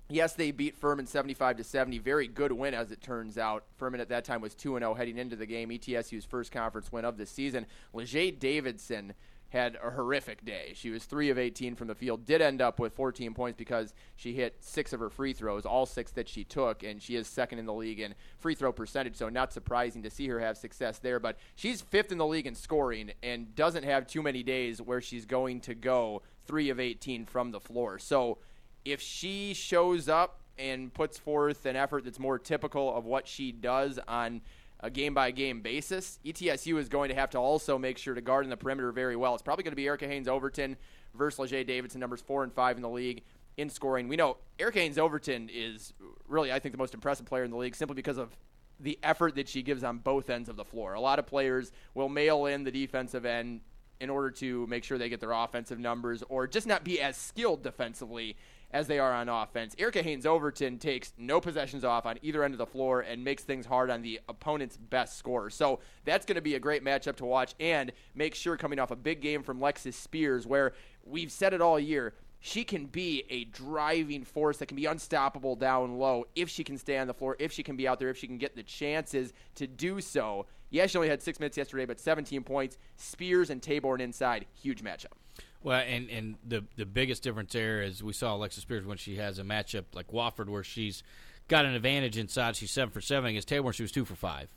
Yes, they beat Furman 75-70. Very good win, as it turns out. Furman at that time was 2-0 heading into the game. ETSU's first conference win of the season. LeJay Davidson had a horrific day. She was 3 of 18 from the field, did end up with 14 points because she hit 6 of her free throws, all 6 that she took, and she is second in the league in free throw percentage, so not surprising to see her have success there. But she's 5th in the league in scoring and doesn't have too many days where she's going to go 3 of 18 from the floor. So if she shows up and puts forth an effort that's more typical of what she does on a game-by-game basis, ETSU is going to have to also make sure to guard in the perimeter very well. It's probably going to be Erica Haynes Overton versus Lejae Davidson, numbers 4 and 5 in the league in scoring. We know Erica Haynes Overton is really, I think, the most impressive player in the league simply because of the effort that she gives on both ends of the floor. A lot of players will mail in the defensive end in order to make sure they get their offensive numbers or just not be as skilled defensively as they are on offense. Erica Haynes Overton takes no possessions off on either end of the floor and makes things hard on the opponent's best scorer. So that's going to be a great matchup to watch, and make sure coming off a big game from Lexus Spears, where we've said it all year, she can be a driving force that can be unstoppable down low if she can stay on the floor, if she can be out there, if she can get the chances to do so. Yeah, she only had 6 minutes yesterday, but 17 points. Spears and Taborn inside, huge matchup. Well, and the biggest difference there is we saw Alexis Spears when she has a matchup like Wofford where she's got an advantage inside. She's 7 for 7 against Taborn. She was 2 for 5.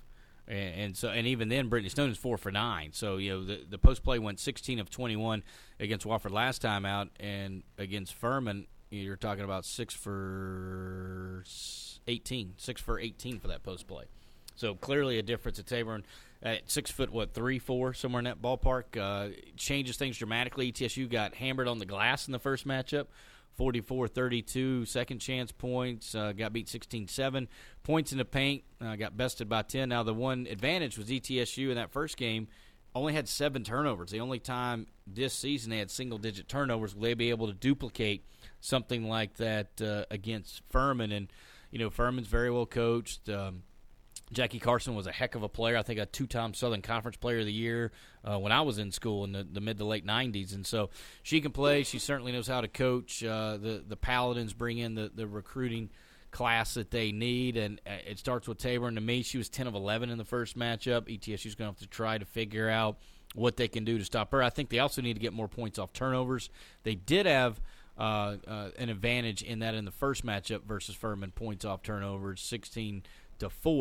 And even then, Brittany Snowden is 4 for 9. So, you know, the post play went 16 of 21 against Wofford last time out, and against Furman, you're talking about 6 for 18 for that post play. So clearly a difference at Taborn at 6 foot, 3'4", somewhere in that ballpark, changes things dramatically. ETSU got hammered on the glass in the first matchup. 44-32, second chance points, got beat 16-7. Points in the paint, got bested by 10. Now the one advantage was ETSU in that first game only had 7 turnovers. The only time this season they had single-digit turnovers. Will they be able to duplicate something like that against Furman? And, you know, Furman's very well coached. Jackie Carson was a heck of a player. I think a 2-time Southern Conference Player of the Year when I was in school in the mid to late 90s. And so she can play. She certainly knows how to coach. The Paladins bring in the recruiting class that they need, and it starts with Tabor. And to me, she was 10 of 11 in the first matchup. ETSU's going to have to try to figure out what they can do to stop her. I think they also need to get more points off turnovers. They did have an advantage in that in the first matchup versus Furman, points off turnovers, 16-4,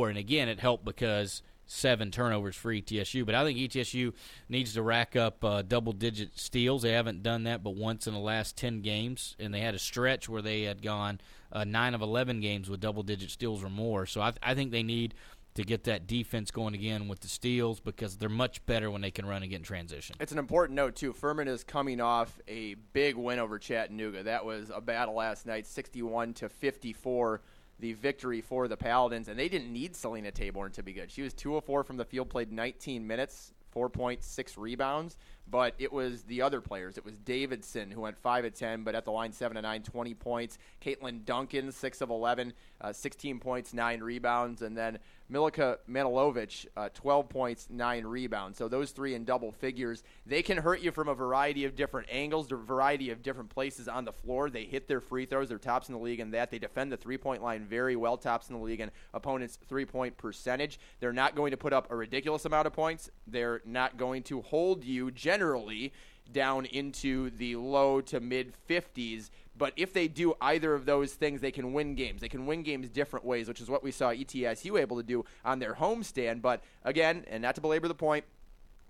and again, it helped because 7 turnovers for ETSU. But I think ETSU needs to rack up double-digit steals. They haven't done that but once in the last 10 games, and they had a stretch where they had gone 9 of 11 games with double-digit steals or more. So I think they need to get that defense going again with the steals because they're much better when they can run and get in transition. It's an important note, too. Furman is coming off a big win over Chattanooga. That was a battle last night, 61-54. The victory for the Paladins, and they didn't need Selena Taborn to be good. She was 2 of 4 from the field, played 19 minutes, 4.6 rebounds, but it was the other players. It was Davidson, who went 5 of 10, but at the line 7 of 9, 20 points. Caitlin Duncan, 6 of 11, 16 points, 9 rebounds, and then Milica Manilovich, 12 points, 9 rebounds. So those three in double figures. They can hurt you from a variety of different angles, a variety of different places on the floor. They hit their free throws. They're tops in the league in that. They defend the three-point line very well, tops in the league in opponents' three-point percentage. They're not going to put up a ridiculous amount of points. They're not going to hold you generally down into the low to mid-50s. But if they do either of those things, they can win games. They can win games different ways, which is what we saw ETSU able to do on their homestand. But again, and not to belabor the point,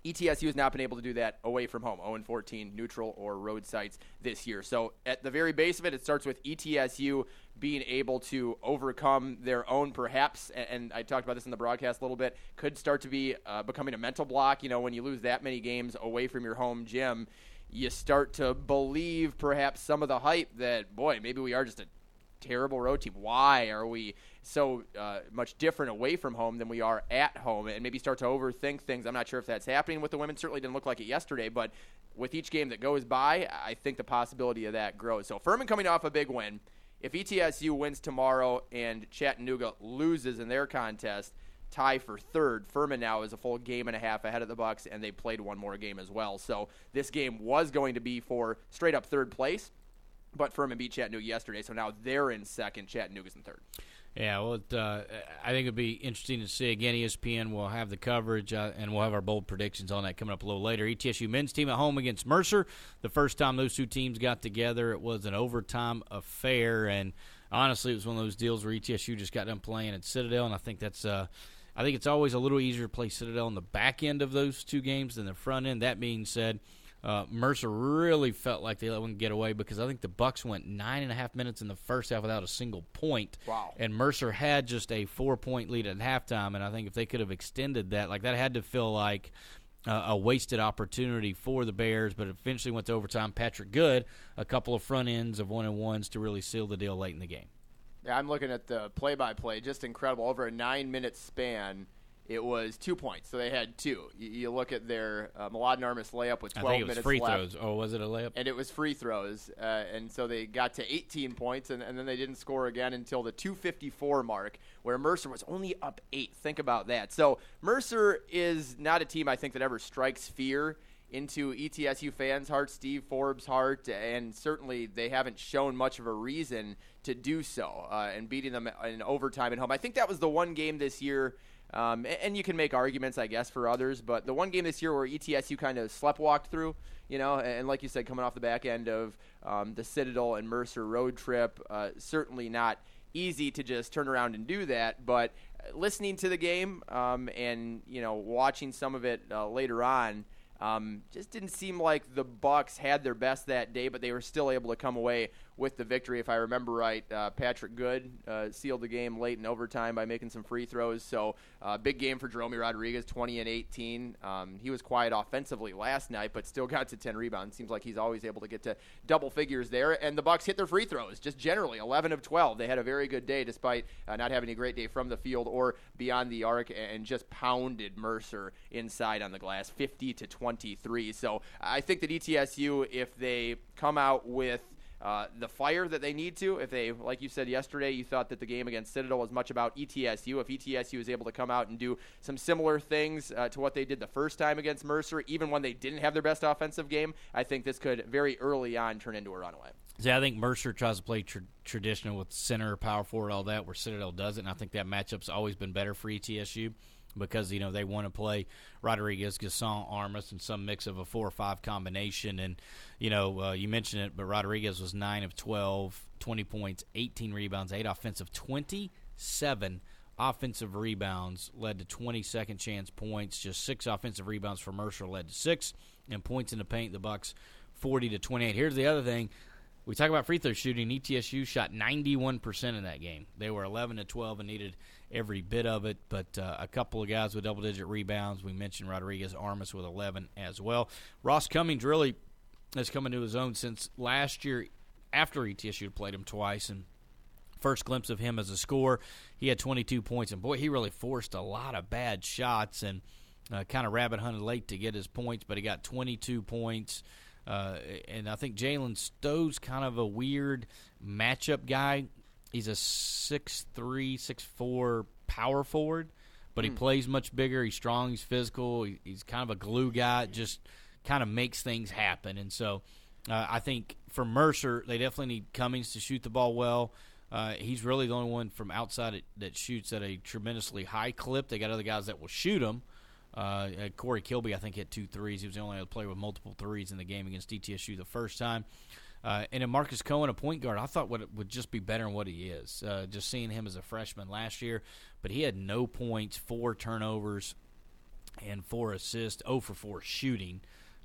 ETSU has not been able to do that away from home, 0-14 neutral or road sites this year. So at the very base of it, it starts with ETSU being able to overcome their own perhaps, and I talked about this in the broadcast a little bit, could start to be becoming a mental block. You know, when you lose that many games away from your home gym, you start to believe perhaps some of the hype that, boy, maybe we are just a terrible road team. Why are we so much different away from home than we are at home? And maybe start to overthink things. I'm not sure if that's happening with the women. Certainly didn't look like it yesterday, but with each game that goes by, I think the possibility of that grows. So Furman coming off a big win. If ETSU wins tomorrow and Chattanooga loses in their contest, tie for third. Furman now is a full game and a half ahead of the Bucks, and they played one more game as well. So this game was going to be for straight up third place, but Furman beat Chattanooga yesterday, so now they're in second. Chattanooga's in third. Yeah, well, I think it'll be interesting to see. Again, ESPN will have the coverage, and we'll have our bold predictions on that coming up a little later. ETSU men's team at home against Mercer. The first time those two teams got together, it was an overtime affair, and honestly, it was one of those deals where ETSU just got done playing at Citadel, and I think that's I think it's always a little easier to play Citadel on the back end of those two games than the front end. That being said, Mercer really felt like they let one get away because I think the Bucks went 9.5 minutes in the first half without a single point. Wow. And Mercer had just a 4-point lead at halftime, and I think if they could have extended that, like that had to feel like a wasted opportunity for the Bears, but eventually went to overtime. Patrick Good, a couple of front ends of 1-on-1s to really seal the deal late in the game. Yeah, I'm looking at the play-by-play, just incredible. Over a 9-minute span, it was 2 points, so they had two. You look at their Milad Narmus layup with 12 minutes left. I think it was free throws. Oh, was it a layup? And it was free throws, and so they got to 18 points, and then they didn't score again until the 2:54 mark, where Mercer was only up 8. Think about that. So Mercer is not a team, I think, that ever strikes fear into ETSU fans' hearts, Steve Forbes' heart, and certainly they haven't shown much of a reason to do so, and beating them in overtime at home. I think that was the one game this year. And you can make arguments, I guess, for others, but the one game this year where ETSU kind of sleptwalked through, you know, and like you said, coming off the back end of the Citadel and Mercer road trip, certainly not easy to just turn around and do that, but listening to the game and, you know, watching some of it later on, just didn't seem like the Bucks had their best that day, but they were still able to come away with the victory. If I remember right, Patrick Good sealed the game late in overtime by making some free throws. So big game for Jerome Rodriguez, 20 and 18. He was quiet offensively last night, but still got to 10 rebounds. Seems like he's always able to get to double figures there. And the Bucks hit their free throws just generally 11 of 12. They had a very good day despite not having a great day from the field or beyond the arc, and just pounded Mercer inside on the glass, 50-23. So I think that ETSU, if they come out with the fire that they need to, if they, like you said yesterday, you thought that the game against Citadel was much about ETSU. If ETSU is able to come out and do some similar things to what they did the first time against Mercer, even when they didn't have their best offensive game, I think this could very early on turn into a runaway. Yeah, I think Mercer tries to play traditional with center, power forward, all that, where Citadel doesn't, and I think that matchup's always been better for ETSU, because, you know, they want to play Rodriguez, Gasson, Armas, and some mix of a 4 or 5 combination. And, you know, you mentioned it, but Rodriguez was 9 of 12, 20 points, 18 rebounds, 8 offensive, 27 offensive rebounds, led to 20 second-chance points. Just 6 offensive rebounds for Mercer led to 6. And points in the paint, the Bucks 40-28. Here's the other thing. We talk about free throw shooting. ETSU shot 91% in that game. They were 11 to 12 and needed every bit of it, but a couple of guys with double-digit rebounds. We mentioned Rodriguez, Armas with 11 as well. Ross Cummings really has come into his own since last year after ETSU played him twice, and first glimpse of him as a scorer, he had 22 points, and boy, he really forced a lot of bad shots and kind of rabbit-hunted late to get his points, but he got 22 points. And I think Jalen Stowe's kind of a weird matchup guguy. He's a 6'3", 6'4", power forward, but he plays much bigger. He's strong. He's physical. He's kind of a glue guy, just kind of makes things happen. And so I think for Mercer, they definitely need Cummings to shoot the ball well. He's really the only one from outside that shoots at a tremendously high clip. They got other guys that will shoot him. Corey Kilby, I think, hit 2 threes. He was the only other player with multiple threes in the game against ETSU the first time. And then Marcus Cohen, a point guard, I thought would just be better than what he is, just seeing him as a freshman last year. But he had no points, 4 turnovers, and 4 assists, 0 for 4 shooting.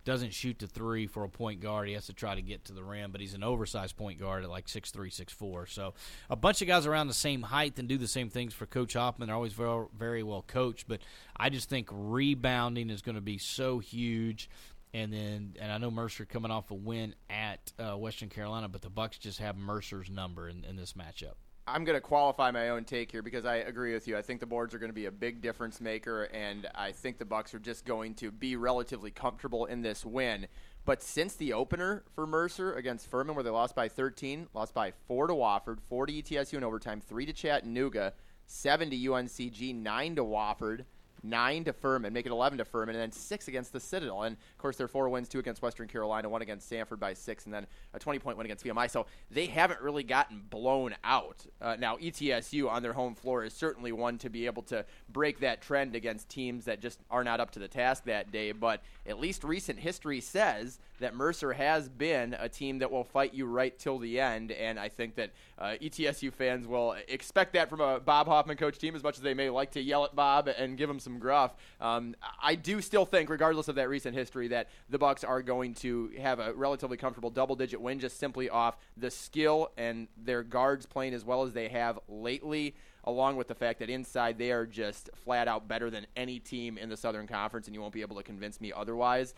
Doesn't shoot the 3 for a point guard. He has to try to get to the rim, but he's an oversized point guard at like 6'3", 6'4". So a bunch of guys around the same height and do the same things for Coach Hoffman. They're always very, very well coached, but I just think rebounding is going to be so huge. And I know Mercer coming off a win at Western Carolina, but the Bucks just have Mercer's number in this matchup. I'm going to qualify my own take here because I agree with you. I think the boards are going to be a big difference maker, and I think the Bucks are just going to be relatively comfortable in this win. But since the opener for Mercer against Furman, where they lost by 13, lost by 4 to Wofford, 4 to ETSU in overtime, 3 to Chattanooga, 7 to UNCG, 9 to Wofford, 9 to Furman, make it 11 to Furman, and then 6 against the Citadel. And, of course, their 4 wins, 2 against Western Carolina, 1 against Samford by 6, and then a 20-point win against VMI. So they haven't really gotten blown out. Now, ETSU on their home floor is certainly one to be able to break that trend against teams that just are not up to the task that day. But at least recent history says that Mercer has been a team that will fight you right till the end. And I think that ETSU fans will expect that from a Bob Hoffman coach team, as much as they may like to yell at Bob and give him some some gruff. I do still think, regardless of that recent history, that the Bucs are going to have a relatively comfortable double-digit win just simply off the skill and their guards playing as well as they have lately, along with the fact that inside they are just flat out better than any team in the Southern Conference, and you won't be able to convince me otherwise.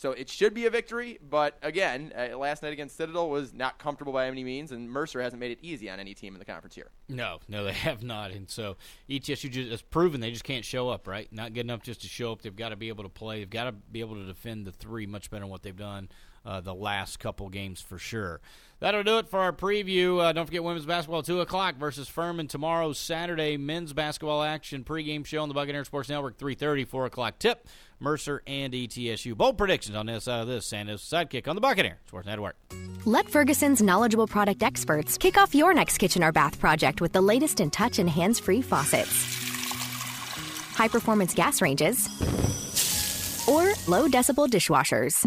So it should be a victory, but again, last night against Citadel was not comfortable by any means, and Mercer hasn't made it easy on any team in the conference here. No, they have not, and so ETSU just has proven they just can't show up, right? Not good enough just to show up. They've got to be able to play. They've got to be able to defend the three much better than what they've done the last couple games for sure. That'll do it for our preview. Don't forget women's basketball, 2 o'clock versus Furman tomorrow, Saturday. Men's basketball action pregame show on the Buccaneer Sports Network, 3:30, 4 o'clock tip. Mercer and ETSU. Bold predictions on the other side of this. Sandoz Sidekick on the Buccaneer Sports Network. Let Ferguson's knowledgeable product experts kick off your next kitchen or bath project with the latest in touch and hands-free faucets, high-performance gas ranges, or low-decibel dishwashers.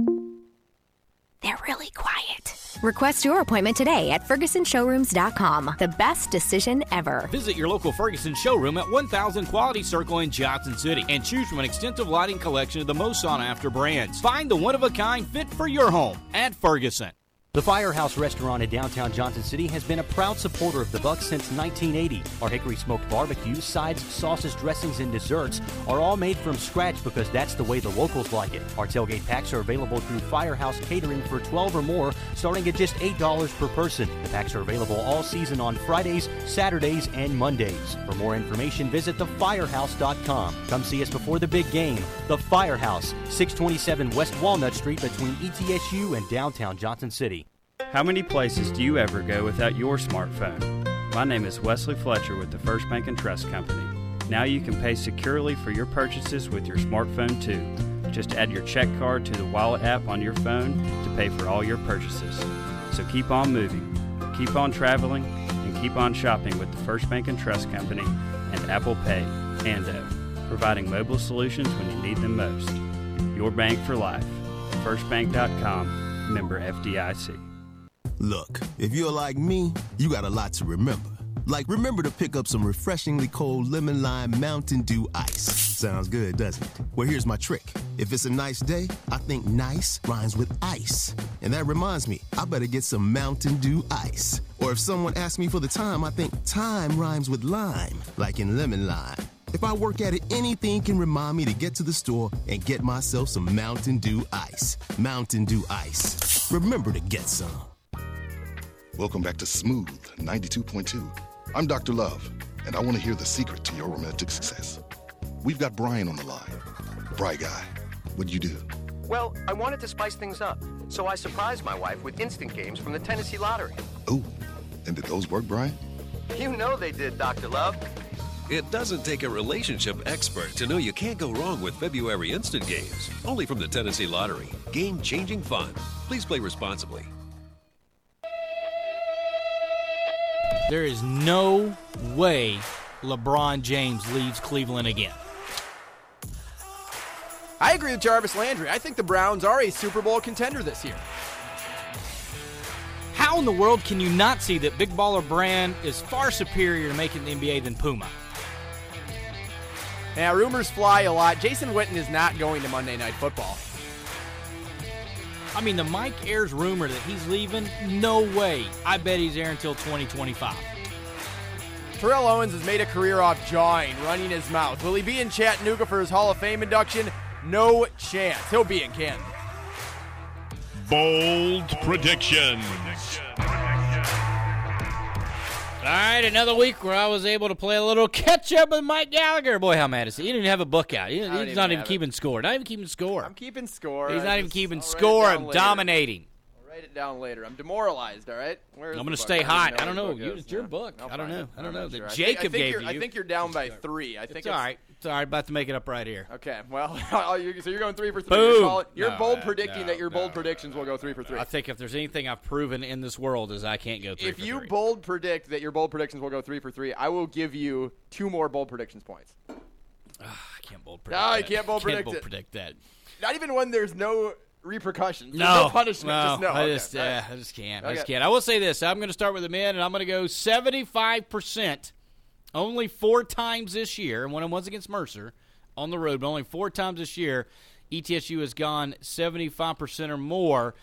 They're really quiet. Request your appointment today at FergusonShowrooms.com. The best decision ever. Visit your local Ferguson showroom at 1000 Quality Circle in Johnson City and choose from an extensive lighting collection of the most sought-after brands. Find the one-of-a-kind fit for your home at Ferguson. The Firehouse Restaurant in downtown Johnson City has been a proud supporter of the Bucs since 1980. Our hickory-smoked barbecue, sides, sauces, dressings, and desserts are all made from scratch because that's the way the locals like it. Our tailgate packs are available through Firehouse Catering for 12 or more, starting at just $8 per person. The packs are available all season on Fridays, Saturdays, and Mondays. For more information, visit thefirehouse.com. Come see us before the big game. The Firehouse, 627 West Walnut Street between ETSU and downtown Johnson City. How many places do you ever go without your smartphone? My name is Wesley Fletcher with the First Bank and Trust Company. Now you can pay securely for your purchases with your smartphone too. Just add your check card to the wallet app on your phone to pay for all your purchases. So keep on moving, keep on traveling, and keep on shopping with the First Bank and Trust Company and Apple Pay and Ando, providing mobile solutions when you need them most. Your bank for life. FirstBank.com, member FDIC. Look, if you're like me, you got a lot to remember. Like, remember to pick up some refreshingly cold lemon lime Mountain Dew ice. Sounds good, doesn't it? Well, here's my trick. If it's a nice day, I think nice rhymes with ice. And that reminds me, I better get some Mountain Dew ice. Or if someone asks me for the time, I think time rhymes with lime, like in lemon lime. If I work at it, anything can remind me to get to the store and get myself some Mountain Dew ice. Mountain Dew ice. Remember to get some. Welcome back to Smooth 92.2. I'm Dr. Love, and I want to hear the secret to your romantic success. We've got Brian on the line. Bri Guy, what'd you do? Well, I wanted to spice things up, so I surprised my wife with instant games from the Tennessee lottery. Oh, and did those work, Brian? You know they did, Dr. Love. It doesn't take a relationship expert to know you can't go wrong with February instant games. Only from the Tennessee lottery. Game-changing fun. Please play responsibly. There is no way LeBron James leaves Cleveland again. I agree with Jarvis Landry. I think the Browns are a Super Bowl contender this year. How in the world can you not see that Big Baller Brand is far superior to making the NBA than Puma? Now, rumors fly a lot. Jason Witten is not going to Monday Night Football. I mean, the Mike Ayers rumor that he's leaving, no way. I bet he's there until 2025. Terrell Owens has made a career off jawing, running his mouth. Will he be in Chattanooga for his Hall of Fame induction? No chance. He'll be in Kansas. Bold predictions. All right, another week where I was able to play a little catch-up with Mike Gallagher. Boy, how mad is he? He didn't have a book out. He's not even keeping score. Not even keeping score. I'm keeping score. He's not even keeping score. I'm dominating. I'll write it down later. I'm demoralized, all right? I'm going to stay hot. I don't know. It's your book. I don't know. Sure. Jacob gave you. I think you're down by 3. It's all right. It's all right. About to make it up right here. Okay. Well, so you're going 3 for 3. Boom. Your bold predictions will go three for three. I think if there's anything I've proven in this world is I can't go three for three. If you bold predict that your bold predictions will go 3 for 3, I will give you 2 more bold predictions points. I can't bold predict that. No, you can't bold predict it. Not even when there's no repercussions. No punishment. I just can't. I will say this. I'm going to start with the men, and I'm going to go 75%. Only four times this year, and one of them was against Mercer on the road, but only four times this year, ETSU has gone 75% or more.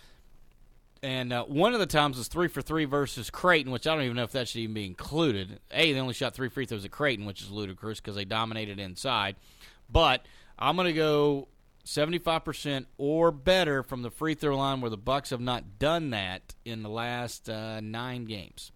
And one of the times was 3-for-3 versus Creighton, which I don't even know if that should even be included. A, they only shot 3 free throws at Creighton, which is ludicrous because they dominated inside. But I'm going to go 75% or better from the free throw line, where the Bucks have not done that in the last 9 games.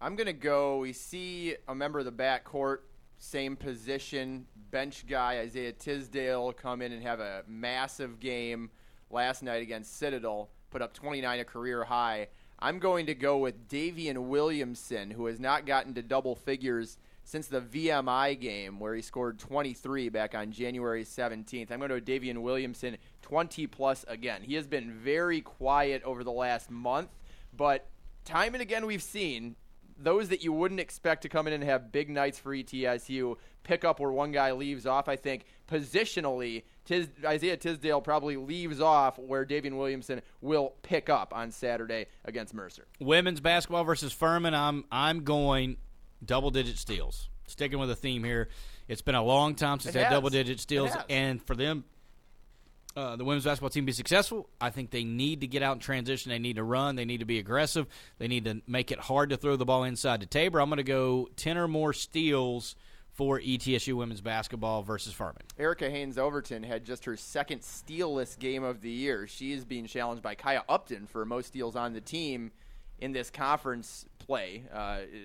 I'm going to go, we see a member of the backcourt, same position, bench guy, Isaiah Tisdale, come in and have a massive game last night against Citadel, put up 29, a career high. I'm going to go with Daivien Williamson, who has not gotten to double figures since the VMI game where he scored 23 back on January 17th. I'm going to go Daivien Williamson, 20-plus again. He has been very quiet over the last month, but time and again we've seen those that you wouldn't expect to come in and have big nights for ETSU pick up where one guy leaves off. I think positionally, Isaiah Tisdale probably leaves off where Daivien Williamson will pick up on Saturday against Mercer. Women's basketball versus Furman, I'm going double-digit steals. Sticking with the theme here. It's been a long time since they had double-digit steals, and for them, the women's basketball team be successful, I think they need to get out and transition. They need to run. They need to be aggressive. They need to make it hard to throw the ball inside to Tabor. I'm going to go 10 or more steals for ETSU women's basketball versus Furman. Erica Haynes Overton had just her second steal-less game of the year. She is being challenged by Kaya Upton for most steals on the team in this conference play.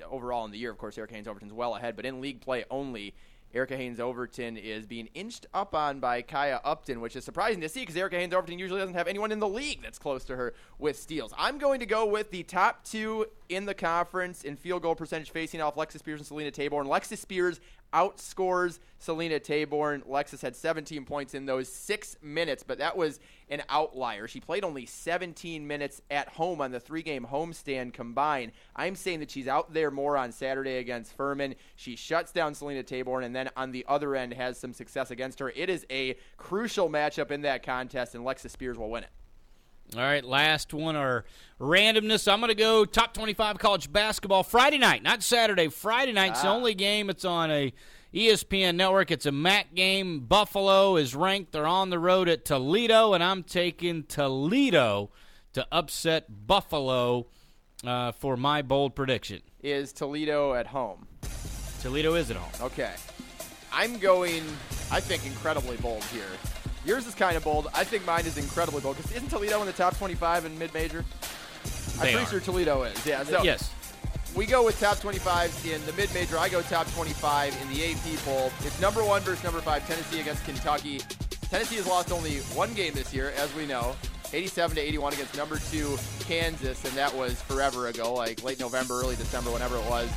Overall in the year, of course, Erica Haynes Overton's well ahead, but in league play only, Erica Haynes Overton is being inched up on by Kaya Upton, which is surprising to see because Erica Haynes Overton usually doesn't have anyone in the league that's close to her with steals. I'm going to go with the top two in the conference in field goal percentage facing off Lexus Spears and Selena Taborn. Lexus Spears outscores Selena Taborn. Lexus had 17 points in those 6 minutes, but that was an outlier. She played only 17 minutes at home on the 3-game homestand combined. I'm saying that she's out there more on Saturday against Furman. She shuts down Selena Taborn, and then on the other end has some success against her. It is a crucial matchup in that contest, and Lexus Spears will win it. All right, last one, our randomness. I'm going to go top 25 college basketball Friday night, not Saturday. Friday night's the only game. It's on a ESPN network. It's a MAC game. Buffalo is ranked. They're on the road at Toledo, and I'm taking Toledo to upset Buffalo for my bold prediction. Is Toledo at home? Toledo is at home. Okay. I'm going, I think, incredibly bold here. Yours is kind of bold. I think mine is incredibly bold. Because isn't Toledo in the top 25 in mid-major? I'm pretty sure Toledo is. Yeah. So yes. We go with top 25s in the mid-major. I go top 25 in the AP poll. It's number 1 versus number 5, Tennessee against Kentucky. Tennessee has lost only one game this year, as we know, 87-81 against number 2, Kansas, and that was forever ago, like late November, early December, whenever it was.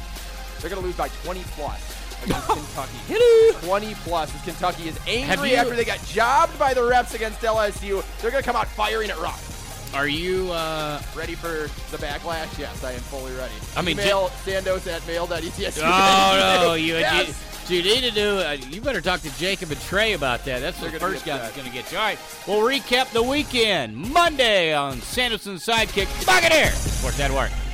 They're going to lose by 20-plus. Against Kentucky. 20-plus. Kentucky is angry after they got jobbed by the refs against LSU. They're going to come out firing at Rock. Are you ready for the backlash? Yes, I am fully ready. I mean, Email Sandos at mail.etsu. Oh, no. You need to do you better talk to Jacob and Trey about that. That's the first guy that's going to get you. All right, we'll recap the weekend Monday on Sandos and Sidekick Buccaneer Sports Network.